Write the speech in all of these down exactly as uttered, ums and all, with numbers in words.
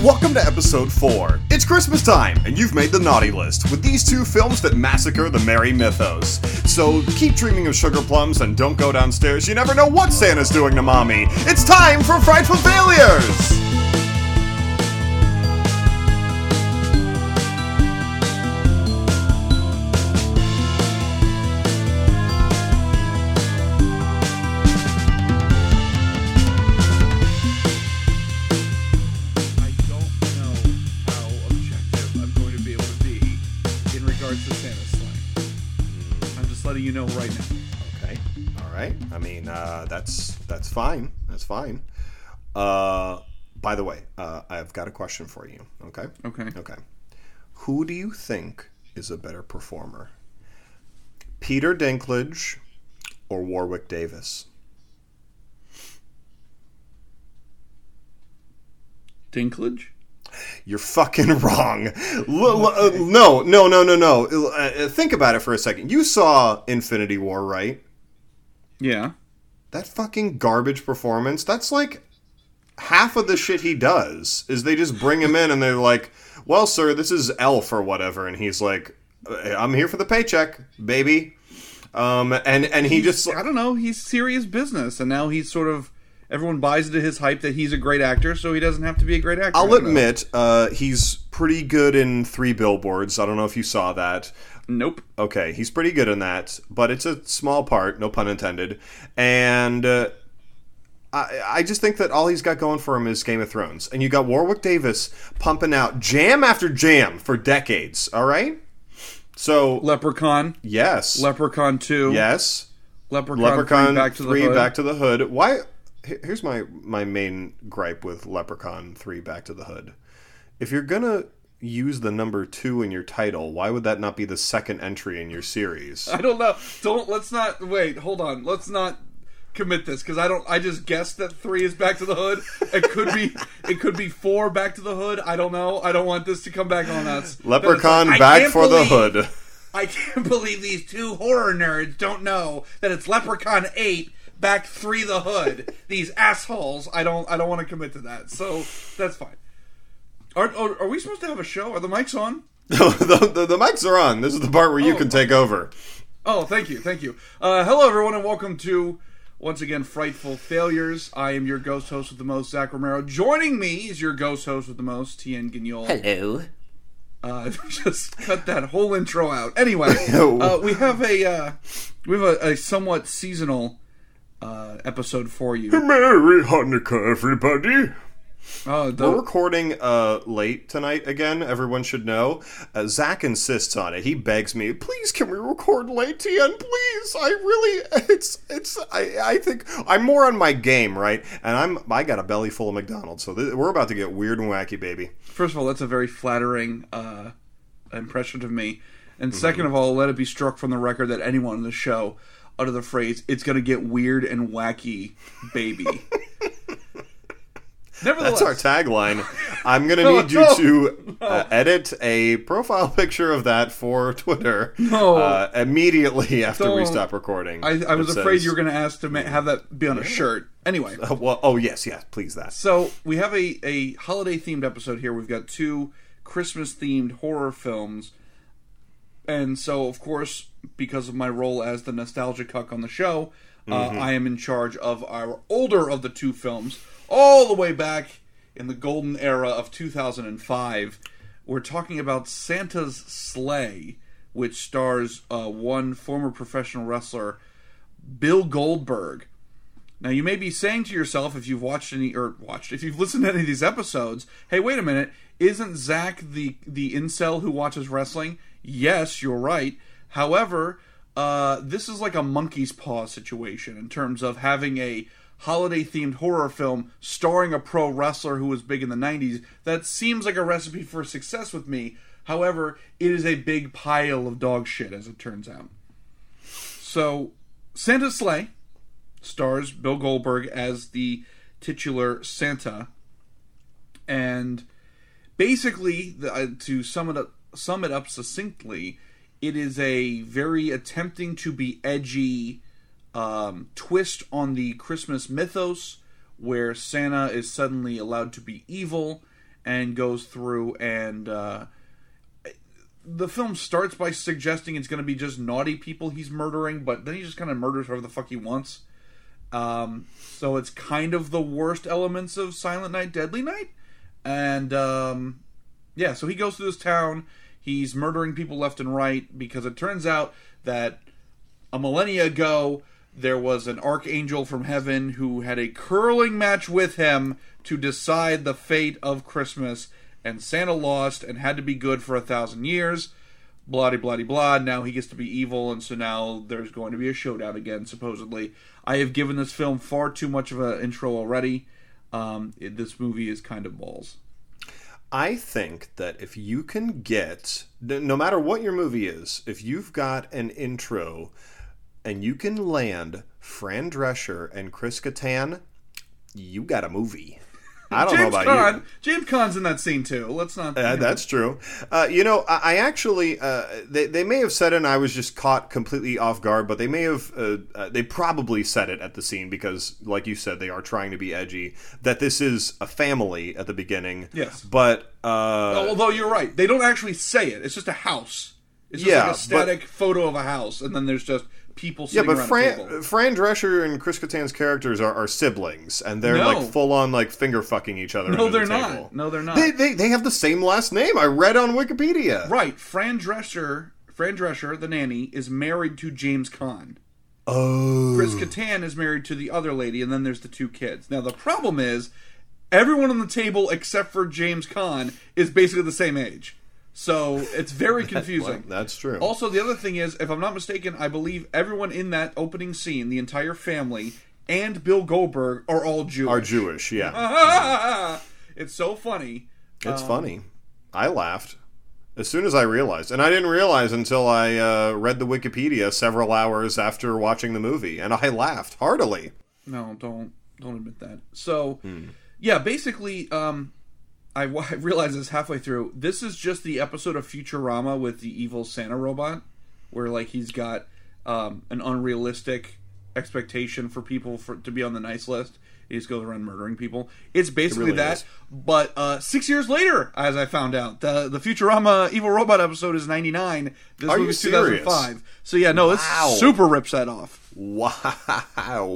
Welcome to episode four. It's Christmas time, and you've made the naughty list with these two films that massacre the merry mythos. So keep dreaming of sugar plums and don't go downstairs. You never know what Santa's doing to mommy. It's time for Frightful Failures! Know right now. Okay. All right. I mean, uh, that's that's fine. That's fine. Uh, by the way, uh, I've got a question for you. Okay. Okay. Okay. Who do you think is a better performer, Peter Dinklage or Warwick Davis? Dinklage? You're fucking wrong. L- okay. uh, no, no, no, no, no. Uh, think about it for a second. You saw Infinity War, right? Yeah. That fucking garbage performance, that's like half of the shit he does, is they just bring him in and they're like, well, sir, this is Elf or whatever. And he's like, I'm here for the paycheck, baby. Um, and, and he he's, just... I don't know, he's serious business. And now he's sort of... Everyone buys into his hype that he's a great actor, so he doesn't have to be a great actor. I'll admit, uh, he's pretty good in Three Billboards. I don't know if you saw that. Nope. Okay, he's pretty good in that, but it's a small part, no pun intended. And uh, I, I just think that all he's got going for him is Game of Thrones. And you got Warwick Davis pumping out jam after jam for decades, all right? So Leprechaun. Yes. Leprechaun two. Yes. Leprechaun, Leprechaun three, back to, three the back to the Hood. Why... Here's my, my main gripe with Leprechaun three Back to the Hood. If you're going to use the number two in your title, why would that not be the second entry in your series? I don't know. Don't, let's not, wait, hold on. Let's not commit this, because I don't, I just guessed that three is Back to the Hood. It could be, it could be four Back to the Hood. I don't know. I don't want this to come back on us. Leprechaun like, Back for believe- the Hood. I can't believe these two horror nerds don't know that it's Leprechaun eight Back three the Hood. These assholes. I don't I don't want to commit to that. So that's fine. Are are, are we supposed to have a show? Are the mics on? the, the, the mics are on. This is the part where you oh, can take over. Oh, thank you. Thank you. Uh, hello, everyone, and welcome to, once again, Frightful Failures. I am your ghost host with the most, Zach Romero. Joining me is your ghost host with the most, Tien Gagnol. Hello. Uh, just cut that whole intro out. Anyway, uh, we have a uh, we have a, a somewhat seasonal uh, episode for you. Merry Hanukkah, everybody! Oh, the- We're recording uh, late tonight again, everyone should know. Uh, Zach insists on it. He begs me, please, can we record late, Tien? Please, I really, it's, it's, I, I think, I'm more on my game, right? And I'm, I got a belly full of McDonald's, so th- we're about to get weird and wacky, baby. First of all, that's a very flattering uh, impression of me. And mm-hmm. Second of all, let it be struck from the record that anyone on the show utter the phrase, it's gonna get weird and wacky, baby. Nevertheless. That's our tagline. I'm gonna no, need you no, to no. Uh, edit a profile picture of that for Twitter no, uh, immediately after don't. we stop recording. I, I was says, afraid you were gonna ask to ma- have that be on a shirt. Anyway. Uh, well, oh yes, yes, please that. So we have a, a holiday themed episode here. We've got two Christmas themed horror films. And so, of course, because of my role as the nostalgia cuck on the show, uh, mm-hmm. I am in charge of our older of the two films, all the way back in the golden era of two thousand five. We're talking about Santa's Slay, which stars uh, one former professional wrestler, Bill Goldberg. Now, you may be saying to yourself, if you've watched any, or watched, if you've listened to any of these episodes, hey, wait a minute, isn't Zach the, the incel who watches wrestling? Yes, you're right. However, uh, this is like a monkey's paw situation in terms of having a holiday-themed horror film starring a pro wrestler who was big in the nineties. That seems like a recipe for success with me. However, it is a big pile of dog shit, as it turns out. So, Santa's Slay stars Bill Goldberg as the titular Santa. And basically, the, uh, to sum it up, sum it up succinctly, it is a very attempting to be edgy um, twist on the Christmas mythos where Santa is suddenly allowed to be evil and goes through and uh, the film starts by suggesting it's going to be just naughty people he's murdering, but then he just kind of murders whoever the fuck he wants. Um, so it's kind of the worst elements of Silent Night, Deadly Night. And um, yeah, so he goes through this town. He's murdering people left and right because it turns out that a millennia ago, there was an archangel from heaven who had a curling match with him to decide the fate of Christmas, and Santa lost and had to be good for a thousand years. Blah-de-blah-de-blah. Now he gets to be evil, and so now there's going to be a showdown again, supposedly. I have given this film far too much of an intro already. Um, it, this movie is kind of balls. I think that if you can get, no matter what your movie is, if you've got an intro and you can land Fran Drescher and Chris Kattan, you got a movie. I don't James know about Caan. you. James Caan's in that scene too. Let's not. Uh, that's true. Uh, you know, I, I actually uh, they they may have said it, and I was just caught completely off guard. But they may have uh, uh, they probably said it at the scene because, like you said, they are trying to be edgy. That this is a family at the beginning. Yes. But uh, although you're right, they don't actually say it. It's just a house. It's just yeah, like a static but, photo of a house, and then there's just people sitting yeah, but around Fran, a table. Fran Drescher and Chris Kattan's characters are, are siblings, and they're no. like full on like finger fucking each other. No, they're the not. Table. No, they're not. They, they they have the same last name. I read on Wikipedia. Right, Fran Drescher, Fran Drescher, the nanny, is married to James Caan. Oh, Chris Kattan is married to the other lady, and then there's the two kids. Now the problem is, everyone on the table except for James Caan is basically the same age. So it's very confusing. That's true. Also, the other thing is, if I'm not mistaken, I believe everyone in that opening scene, the entire family, and Bill Goldberg are all Jewish. Are Jewish, yeah. It's so funny. It's um, funny. I laughed as soon as I realized. And I didn't realize until I uh, read the Wikipedia several hours after watching the movie. And I laughed heartily. No, don't don't admit that. So, hmm. yeah, basically... Um, I realized this halfway through. This is just the episode of Futurama with the evil Santa robot, where like he's got um, an unrealistic expectation for people for to be on the nice list. He just goes around murdering people. It's basically it really that. Is. But uh, six years later, as I found out, the the Futurama evil robot episode is ninety-nine. This Are movie's you serious? two thousand five. So yeah, no, this wow. super rips that off. Wow. wow,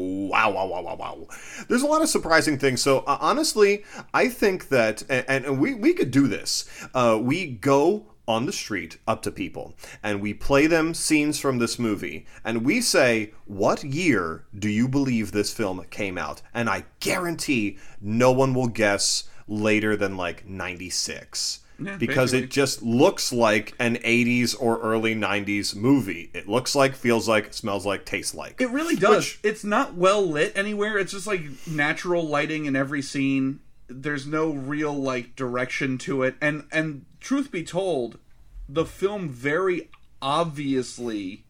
wow, wow, wow, wow. There's a lot of surprising things. So uh, honestly, I think that, and, and we, we could do this. Uh, we go on the street up to people and we play them scenes from this movie. And we say, what year do you believe this film came out? And I guarantee no one will guess later than like ninety-six. Yeah, because basically. It just looks like an eighties or early nineties movie. It looks like, feels like, smells like, tastes like. It really does. Which, it's not well lit anywhere. It's just like natural lighting in every scene. There's no real like direction to it. And and truth be told, the film very obviously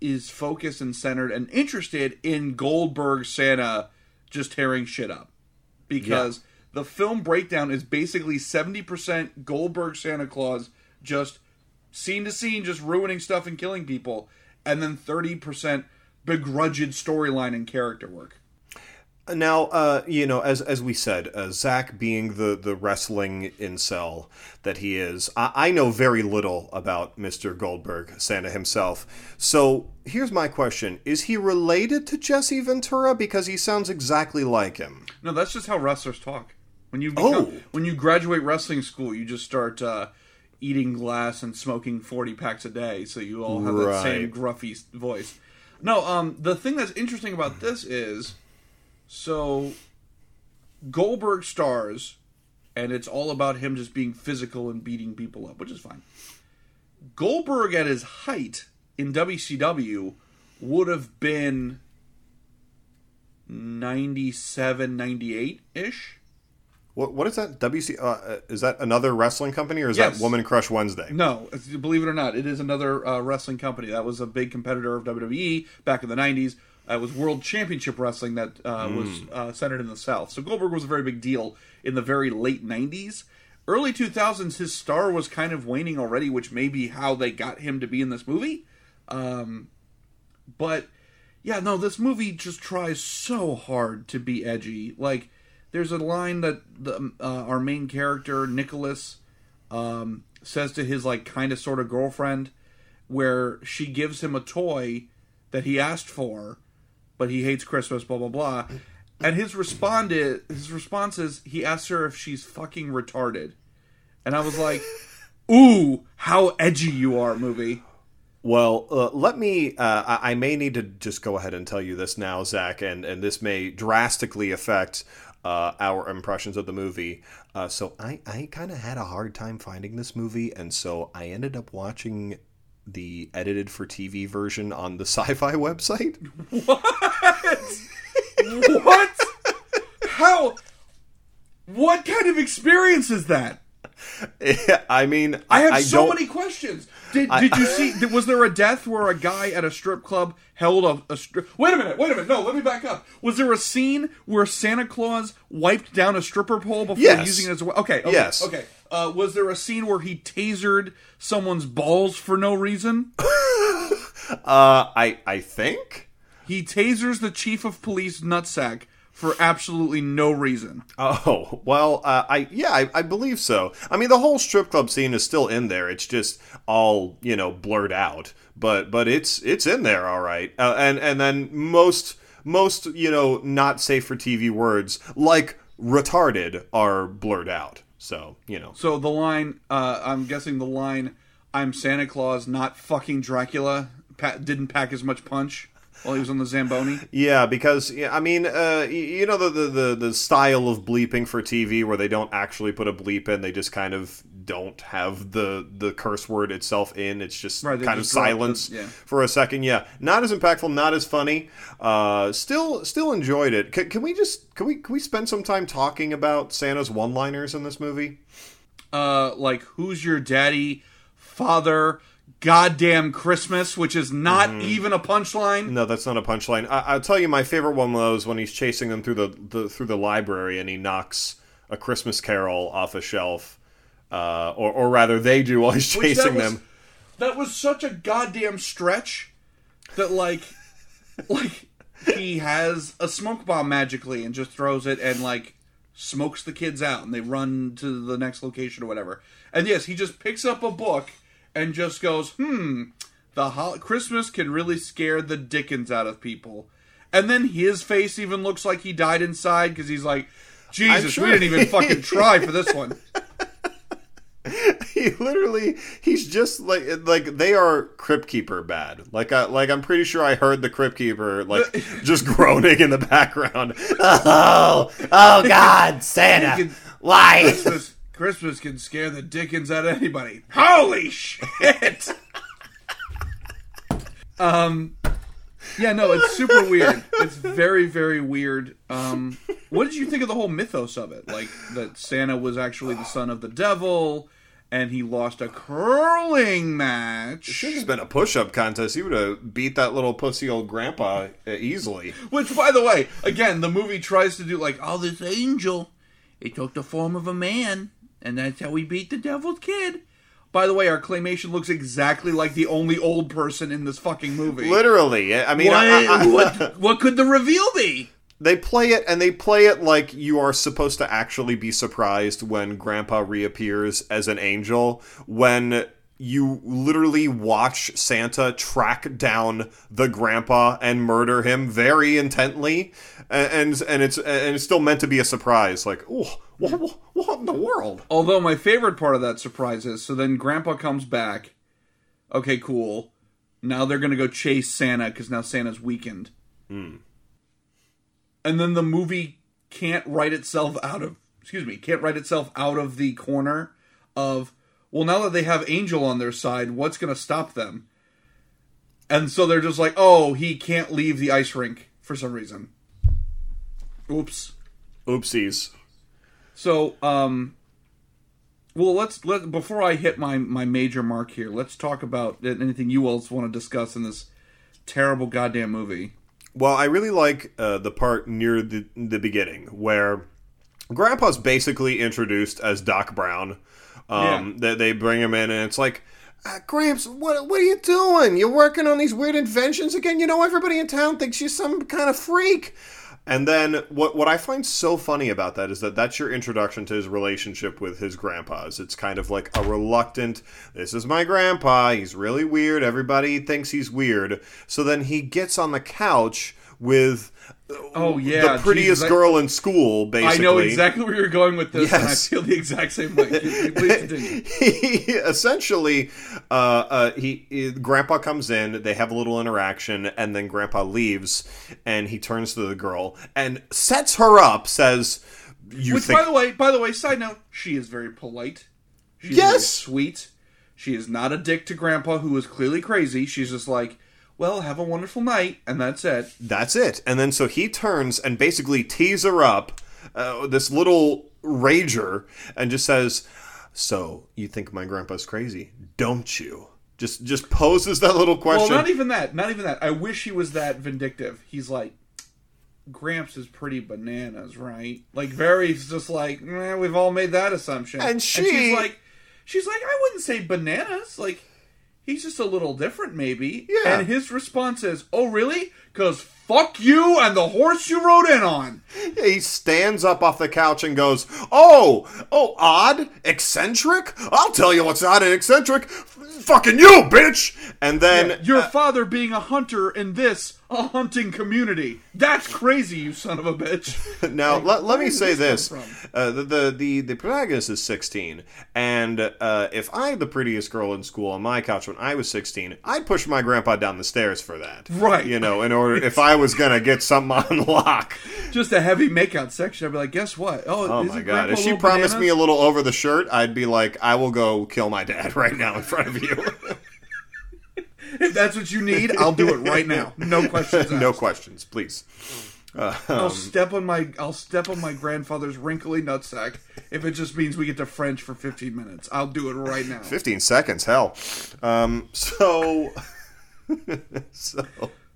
is focused and centered and interested in Goldberg Santa just tearing shit up. Because... Yeah. The film breakdown is basically seventy percent Goldberg Santa Claus just scene to scene, just ruining stuff and killing people, and then thirty percent begrudged storyline and character work. Now, uh, you know, as as we said, uh, Zach being the, the wrestling incel that he is, I, I know very little about Mister Goldberg, Santa himself. So here's my question. Is he related to Jesse Ventura? Because he sounds exactly like him. No, that's just how wrestlers talk. When you become, oh. when you graduate wrestling school, you just start uh, eating glass and smoking forty packs a day, so you all have right. that same gruffy voice. No, um, the thing that's interesting about this is, so Goldberg stars, and it's all about him just being physical and beating people up, which is fine. Goldberg at his height in W C W would have been ninety-seven, ninety-eight-ish. What what is that? W C uh, is that another wrestling company, or is yes. that Woman Crush Wednesday? No, believe it or not, it is another uh, wrestling company. That was a big competitor of W W E back in the nineties. It uh, was World Championship Wrestling that uh, mm. was uh, centered in the South. So Goldberg was a very big deal in the very late nineties. Early two thousands, his star was kind of waning already, which may be how they got him to be in this movie. Um, but, yeah, no, this movie just tries so hard to be edgy. Like, there's a line that the uh, our main character Nicholas um, says to his like kind of sort of girlfriend, where she gives him a toy that he asked for, but he hates Christmas, blah blah blah. And his respond is, his response is he asks her if she's fucking retarded, and I was like, "Ooh, how edgy you are, movie." Well, uh, let me, uh, I may need to just go ahead and tell you this now, Zach, and, and this may drastically affect uh, our impressions of the movie. Uh, so I, I kind of had a hard time finding this movie, and so I ended up watching the edited for T V version on the Sci-Fi website. What? What? How? What kind of experience is that? I mean, I, I have I so don't... many questions. Did did I, you see? Was there a death where a guy at a strip club held a, a strip? Wait a minute! Wait a minute! No, let me back up. Was there a scene where Santa Claus wiped down a stripper pole before yes. using it as a? Okay. okay yes. Okay. Uh, was there a scene where he tasered someone's balls for no reason? uh, I I think he tasers the chief of police nutsack for absolutely no reason. Oh, well, uh, I yeah, I, I believe so. I mean, the whole strip club scene is still in there. It's just all, you know, blurred out. But but it's it's in there, all right. Uh, and and then most most you know not safe for T V words like retarded are blurred out. So you know. So the line, uh, I'm guessing the line, "I'm Santa Claus, not fucking Dracula," pa- didn't pack as much punch. While he was on the Zamboni? Yeah, because, I mean, uh, you know the, the, the style of bleeping for T V where they don't actually put a bleep in, they just kind of don't have the, the curse word itself in, it's just right, kind just of silence the, yeah. for a second. Yeah, not as impactful, not as funny. Uh, still still enjoyed it. C- can we just, can we, can we spend some time talking about Santa's one-liners in this movie? Uh, like, who's your daddy, father... Goddamn Christmas, which is not mm. even a punchline. No, that's not a punchline. I- I'll tell you, my favorite one was when he's chasing them through the, the through the library and he knocks A Christmas Carol off a shelf, uh, or or rather, they do while he's chasing that was, them. That was such a goddamn stretch that like like he has a smoke bomb magically and just throws it and like smokes the kids out and they run to the next location or whatever. And yes, he just picks up a book. And just goes, hmm, the ho- Christmas can really scare the dickens out of people. And then his face even looks like he died inside because he's like, Jesus, sure we didn't even fucking try for this one. He literally, he's just like, like they are Crypt Keeper bad. Like, I, like I'm pretty sure I heard the Crypt Keeper like just groaning in the background. Oh, oh God, Santa, why? Christmas. Christmas can scare the dickens out of anybody. Holy shit! um, yeah, no, it's super weird. It's very, very weird. Um, what did you think of the whole mythos of it? Like, that Santa was actually the son of the devil, and he lost a curling match. It should have just been a push-up contest. He would have beat that little pussy old grandpa easily. Which, by the way, again, the movie tries to do, like, oh, this angel, it took the form of a man. And that's how we beat the devil's kid. By the way, our claymation looks exactly like the only old person in this fucking movie. Literally. I mean, what, I, I, I, what, what could the reveal be? They play it, and they play it like you are supposed to actually be surprised when Grandpa reappears as an angel, when you literally watch Santa track down the grandpa and murder him very intently, and and, and it's and it's still meant to be a surprise. Like, oh, what, what, what in the world? Although my favorite part of that surprise is, so then Grandpa comes back. Okay, cool. Now they're going to go chase Santa because now Santa's weakened. Mm. And then the movie can't write itself out of, excuse me, can't write itself out of the corner of, well, now that they have Angel on their side, what's going to stop them? And so they're just like, oh, he can't leave the ice rink for some reason. Oops. Oopsies. So, um, well, let's, let before I hit my, my major mark here, let's talk about anything you else want to discuss in this terrible goddamn movie. Well, I really like uh, the part near the, the beginning where Grandpa's basically introduced as Doc Brown. Um, yeah. That they bring him in, and it's like, uh, Gramps, what what are you doing? You're working on these weird inventions again? You know, everybody in town thinks you're some kind of freak. And then what what I find so funny about that is that that's your introduction to his relationship with his grandpas. It's kind of like a reluctant, this is my grandpa, he's really weird, everybody thinks he's weird. So then he gets on the couch with oh, yeah. the prettiest Jesus, girl I, in school, basically. I know exactly where you're going with this, yes. and I feel the exact same way. Please continue. He, essentially, uh, uh, he, he, Grandpa comes in, they have a little interaction, and then Grandpa leaves, and he turns to the girl and sets her up, says, you Which, think... by the way, by the way, side note, she is very polite. She's yes! very sweet. She is not a dick to Grandpa, who is clearly crazy. She's just like, well, have a wonderful night, and that's it. That's it. And then so he turns and basically tees her up, uh, this little rager, and just says, so, you think my grandpa's crazy, don't you? Just just poses that little question. Well, not even that. Not even that. I wish he was that vindictive. He's like, Gramps is pretty bananas, right? Like, very just like, eh, we've all made that assumption. And, she... and she's like, she's like, I wouldn't say bananas, like... he's just a little different, maybe. Yeah. And his response is, oh, really? Because fuck you and the horse you rode in on. Yeah, he stands up off the couch and goes, oh, oh, odd? Eccentric? I'll tell you what's odd and eccentric. Fucking you, bitch! And then... yeah, your uh, father being a hunter in this, a hunting community. That's crazy, you son of a bitch. Now, like, let, let me say this. Uh, the, the, the, the protagonist is sixteen. And uh, if I had the prettiest girl in school on my couch when I was sixteen, I'd push my grandpa down the stairs for that. Right. You know, in order... if I was going to get something on lock. Just a heavy makeout section. I'd be like, guess what? Oh, oh my God. If she promised bananas? me a little over the shirt, I'd be like, I will go kill my dad right now in front of you. If that's what you need, I'll do it right now. No questions asked. No questions, please. Uh, um, I'll step on my I'll step on my grandfather's wrinkly nutsack if it just means we get to French for fifteen minutes. I'll do it right now. fifteen seconds, hell. Um, so, so,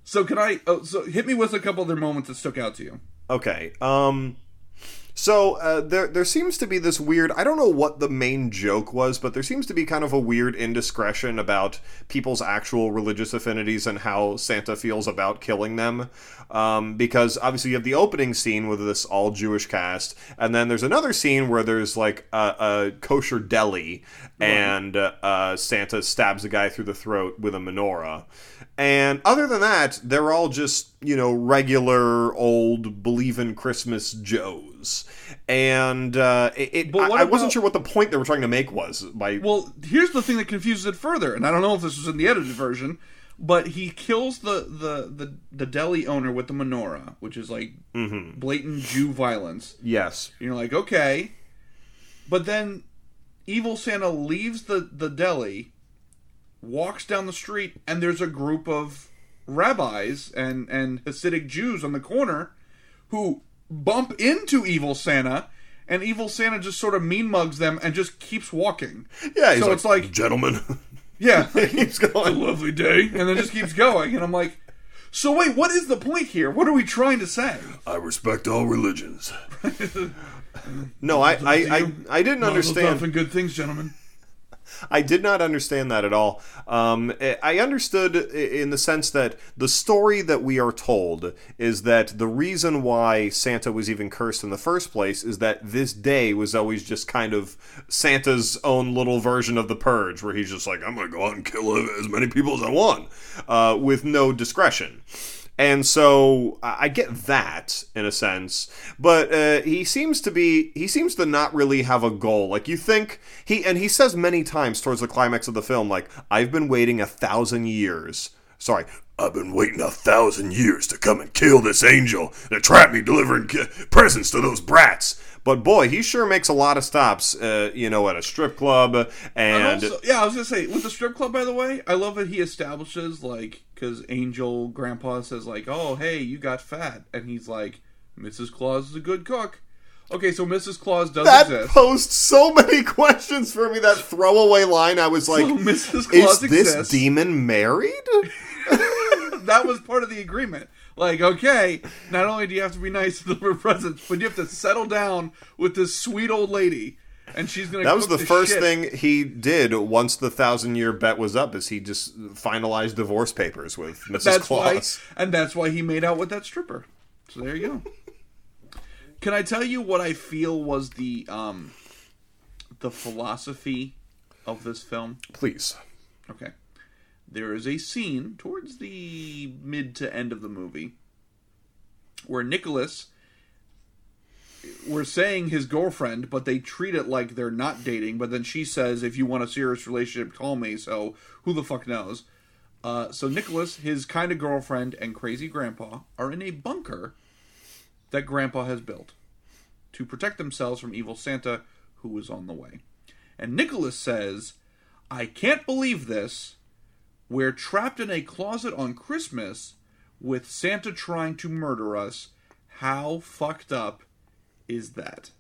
so can I? Oh, so hit me with a couple of their moments that stuck out to you. Okay. Um. So uh, there there seems to be this weird, I don't know what the main joke was, but there seems to be kind of a weird indiscretion about people's actual religious affinities and how Santa feels about killing them. Um, because obviously you have the opening scene with this all Jewish cast, and then there's another scene where there's like a, a kosher deli, right. and uh, Santa stabs a guy through the throat with a menorah. And other than that, they're all just, you know, regular old believe in Christmas Joes. And uh, it, I, about, I wasn't sure what the point they were trying to make was. By Well, here's the thing that confuses it further. And I don't know if this was in the edited version, but he kills the, the, the, the deli owner with the menorah, which is like mm-hmm. blatant Jew violence. Yes. And you're like, okay. But then evil Santa leaves the, the deli, walks down the street, and there's a group of rabbis and, and Hasidic Jews on the corner who bump into evil Santa, and evil Santa just sort of mean mugs them and just keeps walking. Yeah, he's so like, it's like, gentlemen. Yeah. He keeps going. It's a lovely day. And then just keeps going. And I'm like, so wait, what is the point here? What are we trying to say? I respect all religions. No, I, I, I, I didn't understand. Good things, gentlemen. I did not understand that at all. Um, I understood in the sense that the story that we are told is that the reason why Santa was even cursed in the first place is that this day was always just kind of Santa's own little version of the purge, where he's just like, I'm going to go out and kill as many people as I want, uh, with no discretion. And so I get that in a sense, but uh, he seems to be, he seems to not really have a goal. Like you think he, and he says many times towards the climax of the film, like, I've been waiting a thousand years. Sorry. I've been waiting a thousand years to come and kill this angel that trapped me delivering ki- presents to those brats. But boy, he sure makes a lot of stops, uh, you know, at a strip club. And, and also, yeah, I was going to say, with the strip club, by the way, I love that he establishes, like, because Angel Grandpa says, like, oh, hey, you got fat. And he's like, Missus Claus is a good cook. Okay, so Missus Claus does that exist. That posed so many questions for me, that throwaway line. I was like, so Missus Claus is exists. This demon married? That was part of the agreement. Like, okay, not only do you have to be nice to deliver presents, but you have to settle down with this sweet old lady, and she's going to cook the shit. That was the first thing he did once the thousand-year bet was up, is he just finalized divorce papers with Missus Claus. And that's why he made out with that stripper. So there you go. Can I tell you what I feel was the um, the philosophy of this film? Please. Okay. There is a scene towards the mid to end of the movie where Nicholas, we're saying his girlfriend, but they treat it like they're not dating. But then she says, if you want a serious relationship, call me. So who the fuck knows? Uh, so Nicholas, his kind of girlfriend, and crazy grandpa are in a bunker that grandpa has built to protect themselves from evil Santa, who is on the way. And Nicholas says, I can't believe this. We're trapped in a closet on Christmas with Santa trying to murder us. How fucked up is that?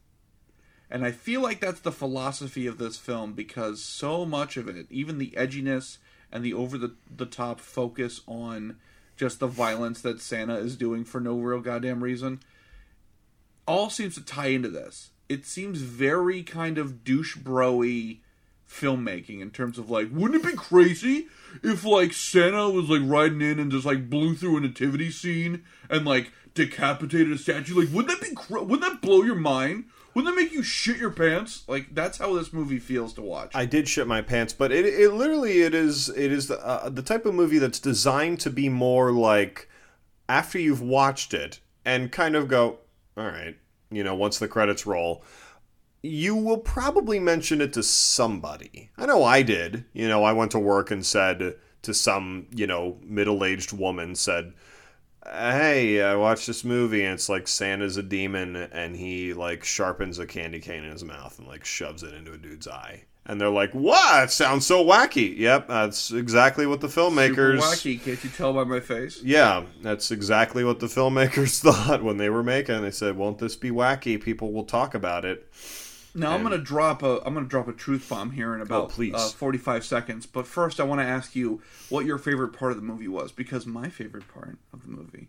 And I feel like that's the philosophy of this film, because so much of it, even the edginess and the over-the-top the focus on just the violence that Santa is doing for no real goddamn reason, all seems to tie into this. It seems very kind of douche bro-y filmmaking in terms of, like, wouldn't it be crazy if, like, Santa was, like, riding in and just, like, blew through a nativity scene and, like, decapitated a statue? Like, wouldn't that be cr- wouldn't that blow your mind? Wouldn't that make you shit your pants? Like, that's how this movie feels to watch. I did shit my pants, but it, it literally it is it is the, uh, the type of movie that's designed to be more like, after you've watched it and kind of go, all right, you know, once the credits roll, you will probably mention it to somebody. I know I did. You know, I went to work and said to some, you know, middle-aged woman, said, hey, I watched this movie, and it's like Santa's a demon, and he, like, sharpens a candy cane in his mouth and, like, shoves it into a dude's eye. And they're like, what? It sounds so wacky. Yep, that's exactly what the filmmakers... Super wacky, can't you tell by my face? Yeah, that's exactly what the filmmakers thought when they were making. They said, won't this be wacky? People will talk about it. Now, and... I'm gonna drop a I'm gonna drop a truth bomb here in about oh, please. Uh, forty-five seconds. But first, I want to ask you what your favorite part of the movie was, because my favorite part of the movie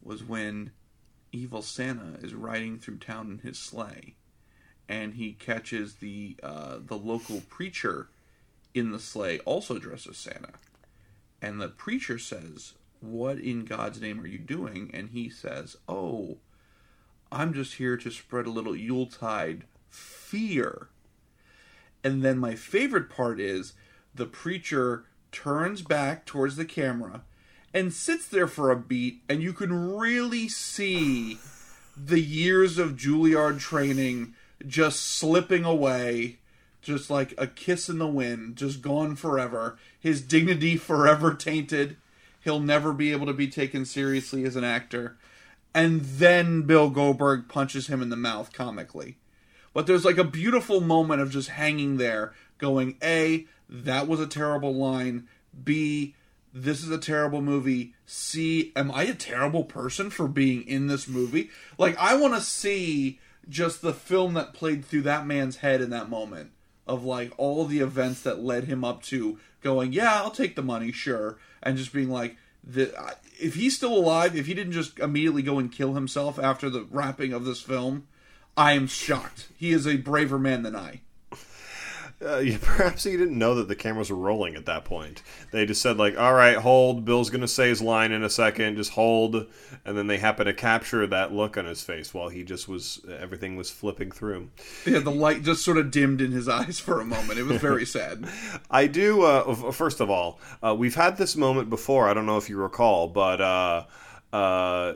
was when evil Santa is riding through town in his sleigh, and he catches the uh, the local preacher in the sleigh, also dressed as Santa, and the preacher says, "What in God's name are you doing?" And he says, "Oh, I'm just here to spread a little Yuletide." Fear. And then my favorite part is the preacher turns back towards the camera and sits there for a beat, and you can really see the years of Juilliard training just slipping away, just like a kiss in the wind, just gone forever. His dignity forever tainted. He'll never be able to be taken seriously as an actor. And then Bill Goldberg punches him in the mouth comically. But there's like a beautiful moment of just hanging there going, A, that was a terrible line. B, this is a terrible movie. C, am I a terrible person for being in this movie? Like, I want to see just the film that played through that man's head in that moment of, like, all the events that led him up to going, yeah, I'll take the money, sure. And just being like, the, if he's still alive, if he didn't just immediately go and kill himself after the wrapping of this film, I am shocked. He is a braver man than I. Uh, perhaps he didn't know that the cameras were rolling at that point. They just said, like, all right, hold. Bill's going to say his line in a second. Just hold. And then they happen to capture that look on his face while he just was, everything was flipping through. Yeah, the light just sort of dimmed in his eyes for a moment. It was very sad. I do, uh, first of all, uh, we've had this moment before. I don't know if you recall, but... Uh, uh,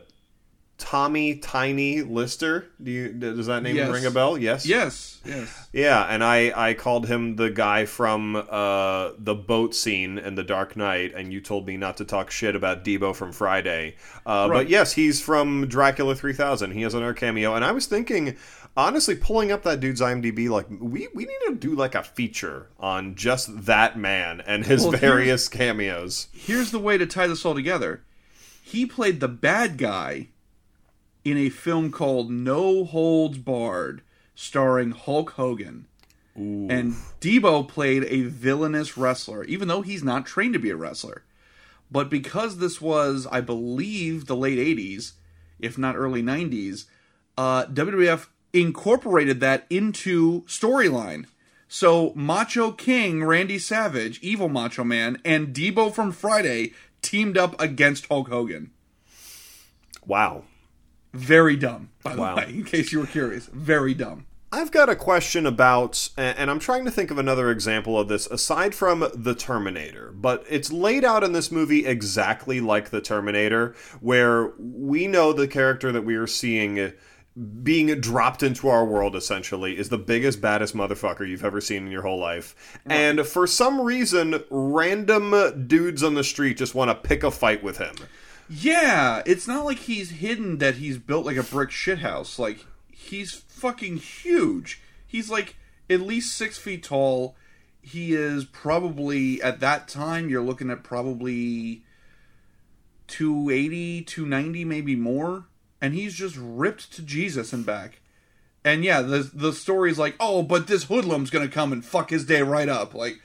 Tommy Tiny Lister. Do you, does that name yes. ring a bell? Yes. Yes. Yes. Yeah, and I, I called him the guy from uh, the boat scene in The Dark Knight, and you told me not to talk shit about Debo from Friday. Uh, right. But yes, he's from Dracula three thousand. He has another cameo, and I was thinking, honestly, pulling up that dude's IMDb, like, we, we need to do, like, a feature on just that man and his well, various here's, cameos. Here's the way to tie this all together. He played the bad guy in a film called No Holds Barred, starring Hulk Hogan. Ooh. And Debo played a villainous wrestler, even though he's not trained to be a wrestler. But because this was, I believe, the late eighties, if not early nineties, uh, W W F incorporated that into storyline. So Macho King, Randy Savage, Evil Macho Man, and Debo from Friday teamed up against Hulk Hogan. Wow. Very dumb, by wow. the way, in case you were curious. Very dumb. I've got a question about, and I'm trying to think of another example of this, aside from The Terminator, but it's laid out in this movie exactly like The Terminator, where we know the character that we are seeing being dropped into our world, essentially, is the biggest, baddest motherfucker you've ever seen in your whole life. Right. And for some reason, random dudes on the street just want to pick a fight with him. Yeah, it's not like he's hidden that he's built like a brick shithouse, like... He's fucking huge. He's like at least six feet tall. He is probably, at that time, you're looking at probably two eighty, two ninety, maybe more. And he's just ripped to Jesus and back. And yeah, the the story's like, oh, but this hoodlum's going to come and fuck his day right up. Like,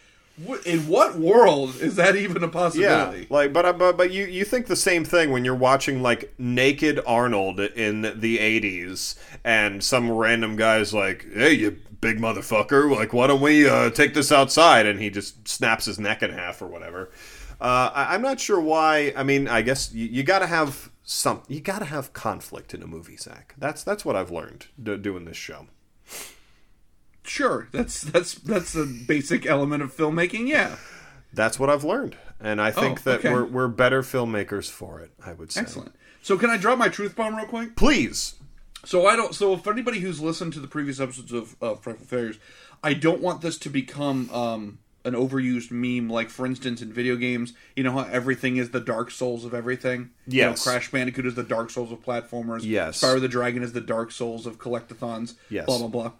in what world is that even a possibility? Yeah, like, but but but you, you think the same thing when you're watching like Naked Arnold in the eighties, and some random guy's like, "Hey, you big motherfucker! Like, why don't we uh, take this outside?" And he just snaps his neck in half or whatever. Uh, I, I'm not sure why. I mean, I guess you, you got to have some. You got to have conflict in a movie, Zach. That's that's what I've learned do, doing this show. Sure, that's that's that's a basic element of filmmaking, yeah. That's what I've learned, and I think oh, that okay. we're we're better filmmakers for it, I would say. Excellent. So can I drop my truth bomb real quick? Please. So I don't. So if anybody who's listened to the previous episodes of uh, Frightful Failures, I don't want this to become um, an overused meme, like, for instance, in video games, you know how everything is the Dark Souls of everything? Yes. You know, Crash Bandicoot is the Dark Souls of platformers. Yes. Spyro the Dragon is the Dark Souls of collectathons. Yes. Blah, blah, blah.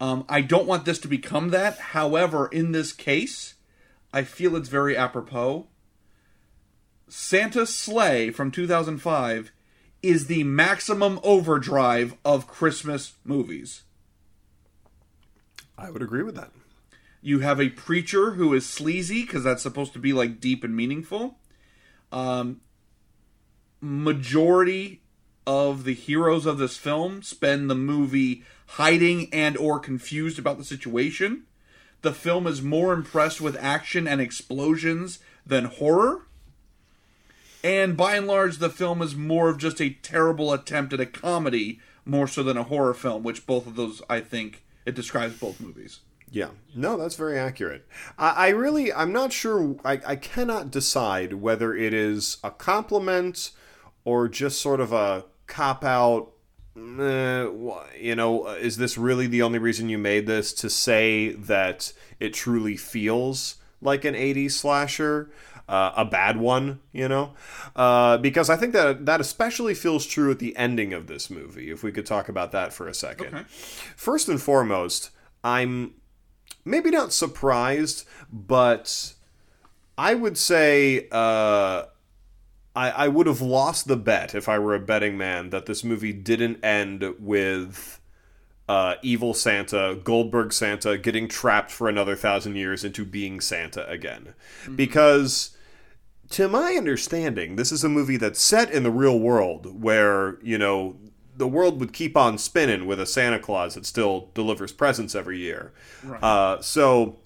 Um, I don't want this to become that. However, in this case, I feel it's very apropos. Santa's Slay from two thousand five is the Maximum Overdrive of Christmas movies. I would agree with that. You have a preacher who is sleazy, because that's supposed to be, like, deep and meaningful. Um, majority of the heroes of this film spend the movie hiding and or confused about the situation. The film is more impressed with action and explosions than horror. And by and large, the film is more of just a terrible attempt at a comedy, more so than a horror film, which both of those, I think, it describes both movies. Yeah. No, that's very accurate. I, I really, I'm not sure, I, I cannot decide whether it is a compliment or just sort of a cop-out, Uh, you know, is this really the only reason you made this, to say that it truly feels like an eighties slasher, uh, a bad one, you know? Uh, because I think that that especially feels true at the ending of this movie, if we could talk about that for a second. Okay. First and foremost, I'm maybe not surprised, but I would say... Uh, I would have lost the bet if I were a betting man that this movie didn't end with uh, evil Santa, Goldberg Santa, getting trapped for another thousand years into being Santa again. Mm-hmm. Because, to my understanding, this is a movie that's set in the real world where, you know, the world would keep on spinning with a Santa Claus that still delivers presents every year. Right. Uh, so...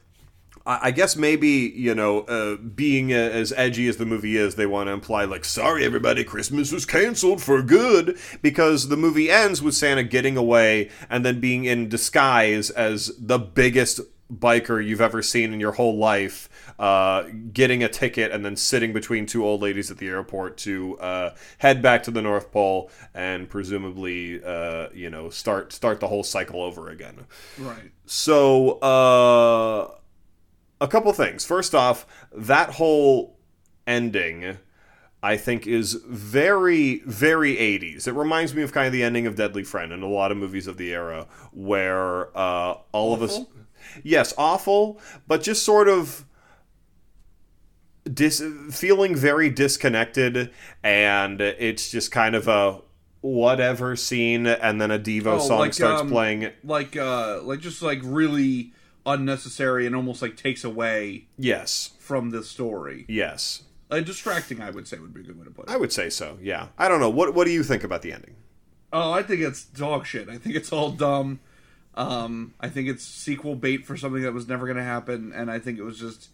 I guess maybe, you know, uh, being uh, as edgy as the movie is, they want to imply, like, sorry, everybody, Christmas was canceled for good, because the movie ends with Santa getting away and then being in disguise as the biggest biker you've ever seen in your whole life, uh, getting a ticket and then sitting between two old ladies at the airport to uh, head back to the North Pole and presumably, uh, you know, start, start the whole cycle over again. Right. So, uh... a couple things. First off, that whole ending, I think, is very, very eighties. It reminds me of kind of the ending of Deadly Friend and a lot of movies of the era where uh, all awful? of us... Yes, awful, but just sort of dis- feeling very disconnected, and it's just kind of a whatever scene, and then a Devo oh, song like, starts um, playing. Like, uh, like just like really... unnecessary and almost like takes away yes from the story. Yes. Uh, distracting, I would say, would be a good way to put it. I would say so, yeah. I don't know. What What do you think about the ending? Oh, I think it's dog shit. I think it's all dumb. Um, I think it's sequel bait for something that was never going to happen, and I think it was just,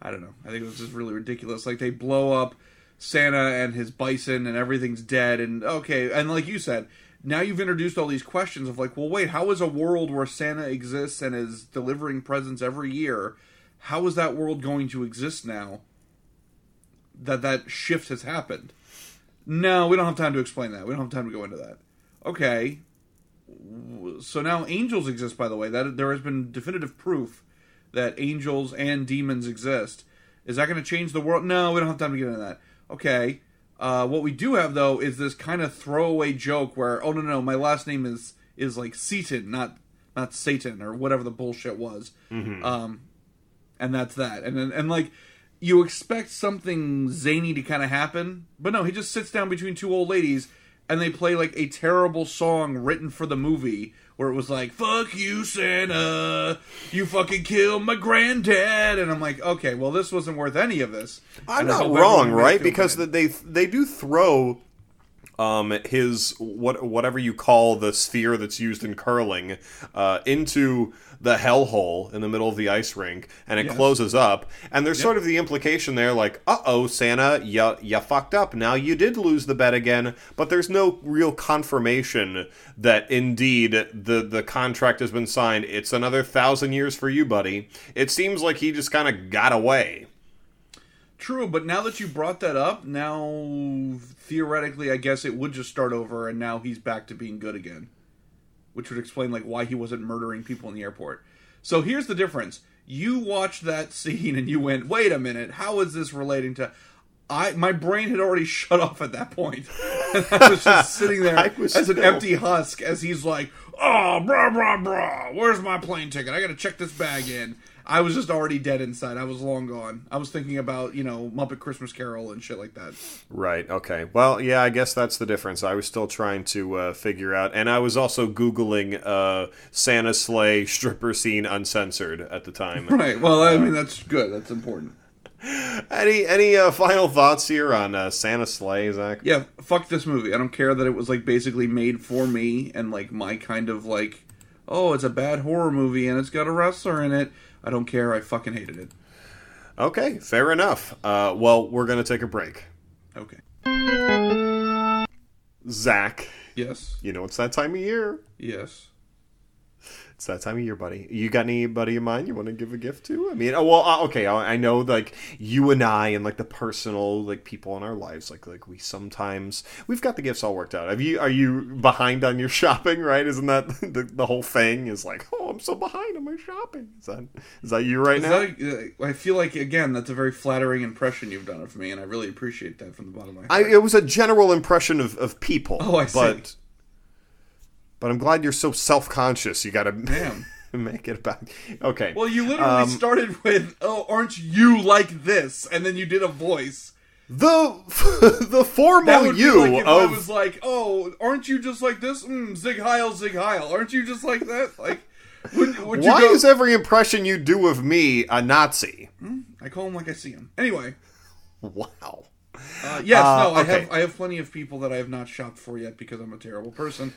I don't know. I think it was just really ridiculous. Like, they blow up Santa and his bison and everything's dead, and okay, and like you said, now you've introduced all these questions of like, well, wait, how is a world where Santa exists and is delivering presents every year, how is that world going to exist now that that shift has happened? No, we don't have time to explain that. We don't have time to go into that. Okay. So now angels exist, by the way. That there has been definitive proof that angels and demons exist. Is that going to change the world? No, we don't have time to get into that. Okay. Uh, what we do have, though, is this kind of throwaway joke where, oh, no, no, my last name is, is like Seaton, not not Satan, or whatever the bullshit was. Mm-hmm. Um, and that's that. And then, and like, you expect something zany to kind of happen, but no, he just sits down between two old ladies and they play like a terrible song written for the movie where it was like, fuck you, Santa, you fucking killed my granddad. And I'm like, okay, well, this wasn't worth any of this. I'm not wrong, right? Because the, they they do throw um, his, what whatever you call the sphere that's used in curling, uh, into the hellhole in the middle of the ice rink, and it yes. closes up, and there's yep. sort of the implication there, like, uh-oh, Santa, ya, ya fucked up, now you did lose the bet again, but there's no real confirmation that indeed the, the contract has been signed, it's another thousand years for you, buddy. It seems like he just kind of got away. True, but now that you brought that up, now, theoretically, I guess it would just start over, and now he's back to being good again. Which would explain like why he wasn't murdering people in the airport. So here's the difference. You watched that scene and you went, wait a minute, how is this relating to... I My brain had already shut off at that point. And I was just sitting there as still... an empty husk as he's like, oh, brah, brah, brah, where's my plane ticket? I gotta check this bag in. I was just already dead inside. I was long gone. I was thinking about, you know, Muppet Christmas Carol and shit like that. Right, okay. Well, yeah, I guess that's the difference. I was still trying to uh, figure out. And I was also Googling uh, Santa's Slay stripper scene uncensored at the time. Right, well, I mean, that's good. That's important. Any any uh, final thoughts here on uh, Santa's Slay, Zach? Yeah, fuck this movie. I don't care that it was, like, basically made for me and, like, my kind of, like, oh, it's a bad horror movie and it's got a wrestler in it. I don't care. I fucking hated it. Okay, fair enough. Uh, well, we're going to take a break. Okay. Zach. Yes? You know, it's that time of year. Yes. It's that time of year, buddy. You got anybody in mind you want to give a gift to? I mean, oh, well, uh, okay, I know, like, you and I and, like, the personal, like, people in our lives, like, like we sometimes, we've got the gifts all worked out. Have you, are you behind on your shopping, right? Isn't that the, the whole thing is like, oh, I'm so behind on my shopping. Is that, is that you right is now? That a, I feel like, again, that's a very flattering impression you've done of me, and I really appreciate that from the bottom of my heart. I, it was a general impression of, of people. Oh, I but, see. But I'm glad you're so self-conscious. You got to make it back. Okay. Well, you literally um, started with, oh, aren't you like this? And then you did a voice. The the formal you. Like if of... I was like, oh, aren't you just like this? Mm, Zig Heil, Zig Heil. Aren't you just like that? Like, would, would you Why go... is every impression you do of me a Nazi? Hmm? I call him like I see him. Anyway. Wow. Uh, yes, uh, no, okay. I have I have plenty of people that I have not shopped for yet because I'm a terrible person.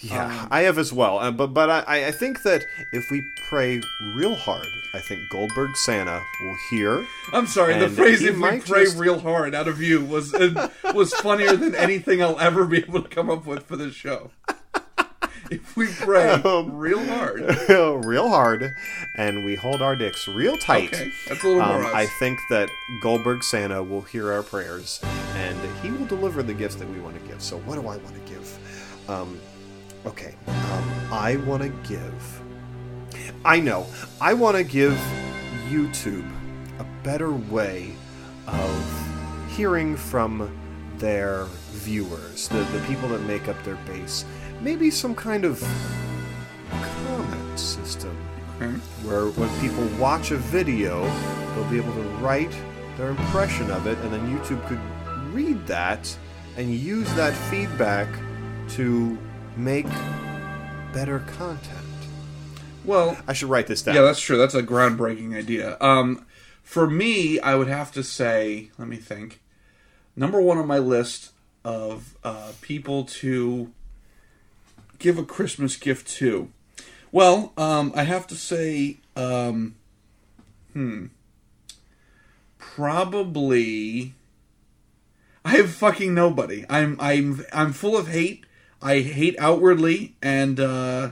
Yeah, um, I have as well, uh, but but I, I think that if we pray real hard, I think Goldberg Santa will hear. I'm sorry, the phrase "if we pray just... real hard" out of you was uh, was funnier than anything I'll ever be able to come up with for this show. If we pray um, real hard, real hard, and we hold our dicks real tight, okay, that's a little um, more us. I think that Goldberg Santa will hear our prayers, and he will deliver the gifts that we want to give. So, what do I want to give? Um. Okay, um, I want to give, I know, I want to give YouTube a better way of hearing from their viewers, the, the people that make up their base. Maybe some kind of comment system okay. where when people watch a video, they'll be able to write their impression of it, and then YouTube could read that and use that feedback to... make better content. Well, I should write this down. Yeah, that's true. That's a groundbreaking idea. Um, for me, I would have to say, let me think. Number one on my list of uh, people to give a Christmas gift to. Well, um, I have to say, um, hmm, probably I have fucking nobody. I'm I'm I'm full of hate. I hate outwardly, and uh,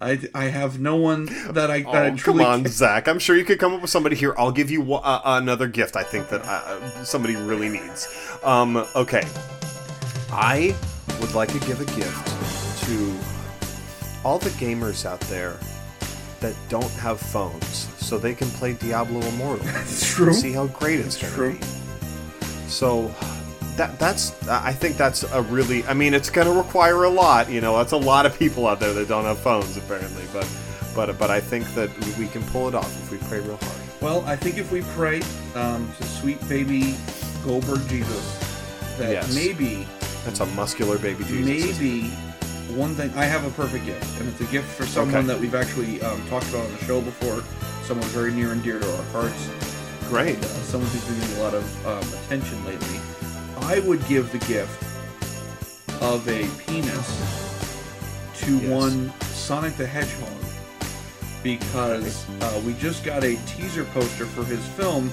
I I have no one that I. That oh, I truly come on, can. Zach! I'm sure you could come up with somebody here. I'll give you uh, another gift. I think that uh, somebody really needs. Um, okay, I would like to give a gift to all the gamers out there that don't have phones, so they can play Diablo Immortal. That's true. And see how great it's going to be. So that that's I think that's a really I mean it's going to require a lot, you know. That's a lot of people out there that don't have phones apparently, but but but I think that we can pull it off if we pray real hard. Well, I think if we pray um, to sweet baby Goldberg Jesus, that yes. maybe that's a muscular baby Jesus. Maybe one thing I have a perfect gift, and it's a gift for someone okay. that we've actually um, talked about on the show before, someone very near and dear to our hearts. Great. And, uh, someone who's been getting a lot of um, attention lately. I would give the gift of a penis to yes. one Sonic the Hedgehog, because uh, we just got a teaser poster for his film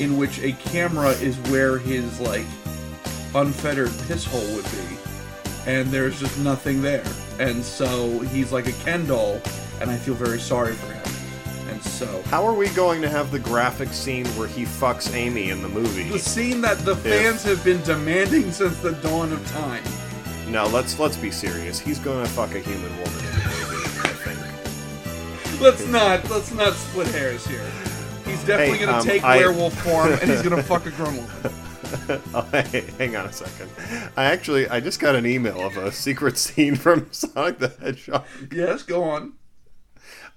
in which a camera is where his like unfettered piss hole would be, and there's just nothing there, and so he's like a Ken doll, and I feel very sorry for him. So how are we going to have the graphic scene where he fucks Amy in the movie? The scene that the fans if... have been demanding since the dawn of time. No, let's let's be serious. He's going to fuck a human woman in the movie, I think. Let's not let's not split hairs here. He's definitely hey, going to um, take I... werewolf form, and he's going to fuck a gremlin. Oh, hey, hang on a second. I actually I just got an email of a secret scene from Sonic the Hedgehog. Yes, go on.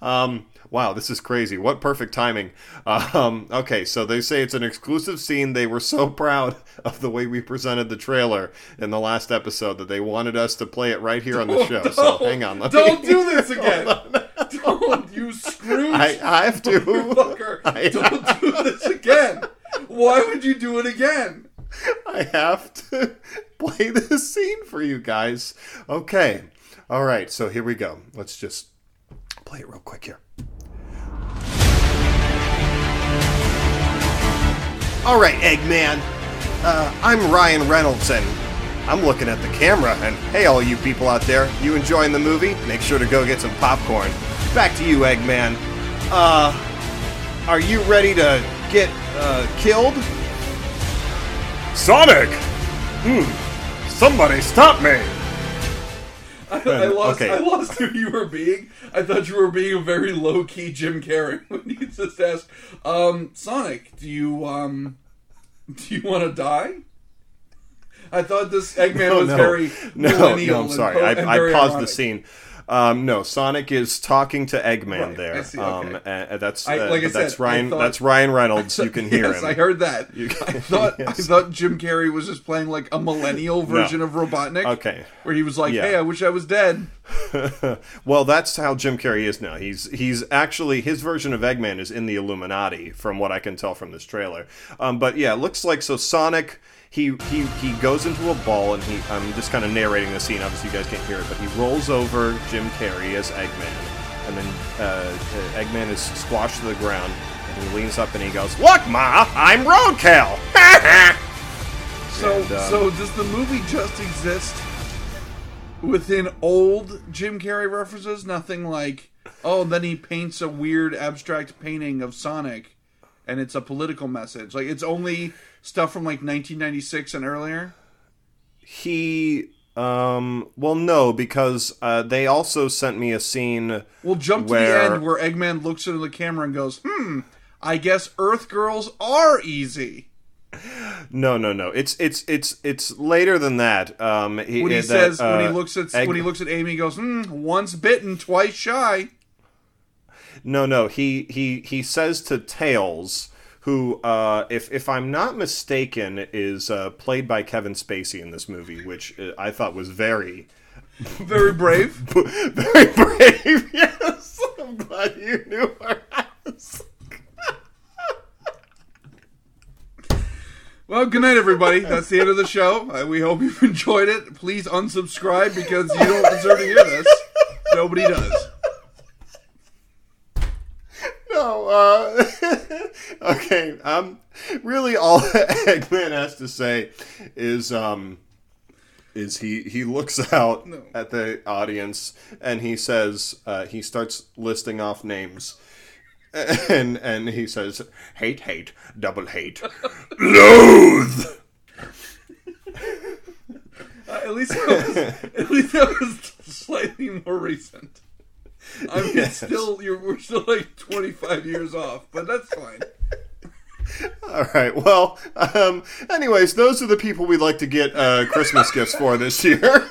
Um. Wow, this is crazy. What perfect timing. Um, okay, so they say it's an exclusive scene. They were so proud of the way we presented the trailer in the last episode that they wanted us to play it right here don't, on the show. So hang on. Let don't me, do this again. Don't. You Scrooge. I, I have to. Fucker. I, don't do this again. Why would you do it again? I have to play this scene for you guys. Okay. All right, so here we go. Let's just play it real quick here. All right, Eggman, uh, I'm Ryan Reynolds, and I'm looking at the camera, and hey, all you people out there, you enjoying the movie? Make sure to go get some popcorn. Back to you, Eggman. Uh, are you ready to get, uh, killed? Sonic! Hmm, somebody stop me! I, I lost okay. I lost who you were being. I thought you were being a very low-key Jim Carrey when you just asked, um, Sonic, do you um, do you want to die? I thought this Eggman no, was no. very no, millennial. No, I'm sorry. And, I, and I paused ironic. the scene. Um, no, Sonic is talking to Eggman right, there. I see, okay. um, and that's uh, I, like I that's said, Ryan. I thought, that's Ryan Reynolds. Thought, you can hear yes, him. Yes, I heard that. You can, I thought yes. I thought Jim Carrey was just playing like a millennial version no. of Robotnik. Okay, where he was like, yeah. "Hey, I wish I was dead." Well, that's how Jim Carrey is now. He's he's actually his version of Eggman is in the Illuminati, from what I can tell from this trailer. Um, but yeah, it looks like so Sonic. He, he he goes into a ball, and he I'm just kind of narrating the scene. Obviously, you guys can't hear it, but he rolls over Jim Carrey as Eggman, and then uh, Eggman is squashed to the ground, and he leans up and he goes, "Look, Ma, I'm roadkill!" so, and, um, so does the movie just exist within old Jim Carrey references? Nothing like, oh, then he paints a weird abstract painting of Sonic, and it's a political message. Like, it's only stuff from like nineteen ninety-six and earlier? He, um, well, no, because uh, they also sent me a scene. We'll jump where... to the end where Eggman looks into the camera and goes, hmm, I guess Earth girls are easy. No, no, no. It's it's it's it's later than that. Um, he, when he uh, says, that, uh, when he looks at Egg... when he looks at Amy, he goes, hmm, once bitten, twice shy. No, no. He he he says to Tails, who, uh, if if I'm not mistaken, is uh, played by Kevin Spacey in this movie, which I thought was very... Very brave? Very brave, yes! I'm glad you knew her ass. Well, good night, everybody. That's the end of the show. We hope you've enjoyed it. Please unsubscribe, because you don't deserve to hear this. Nobody does. no. Uh, okay, um, really all Eggman has to say is um, is he, he looks out no. at the audience and he says, uh, he starts listing off names. And and he says, hate, hate, double hate, loathe. Uh, at least that was, at least that was slightly more recent. I mean, yes. still, you're, we're still like twenty-five years off, but that's fine. All right. Well, um, anyways, those are the people we'd like to get uh, Christmas gifts for this year.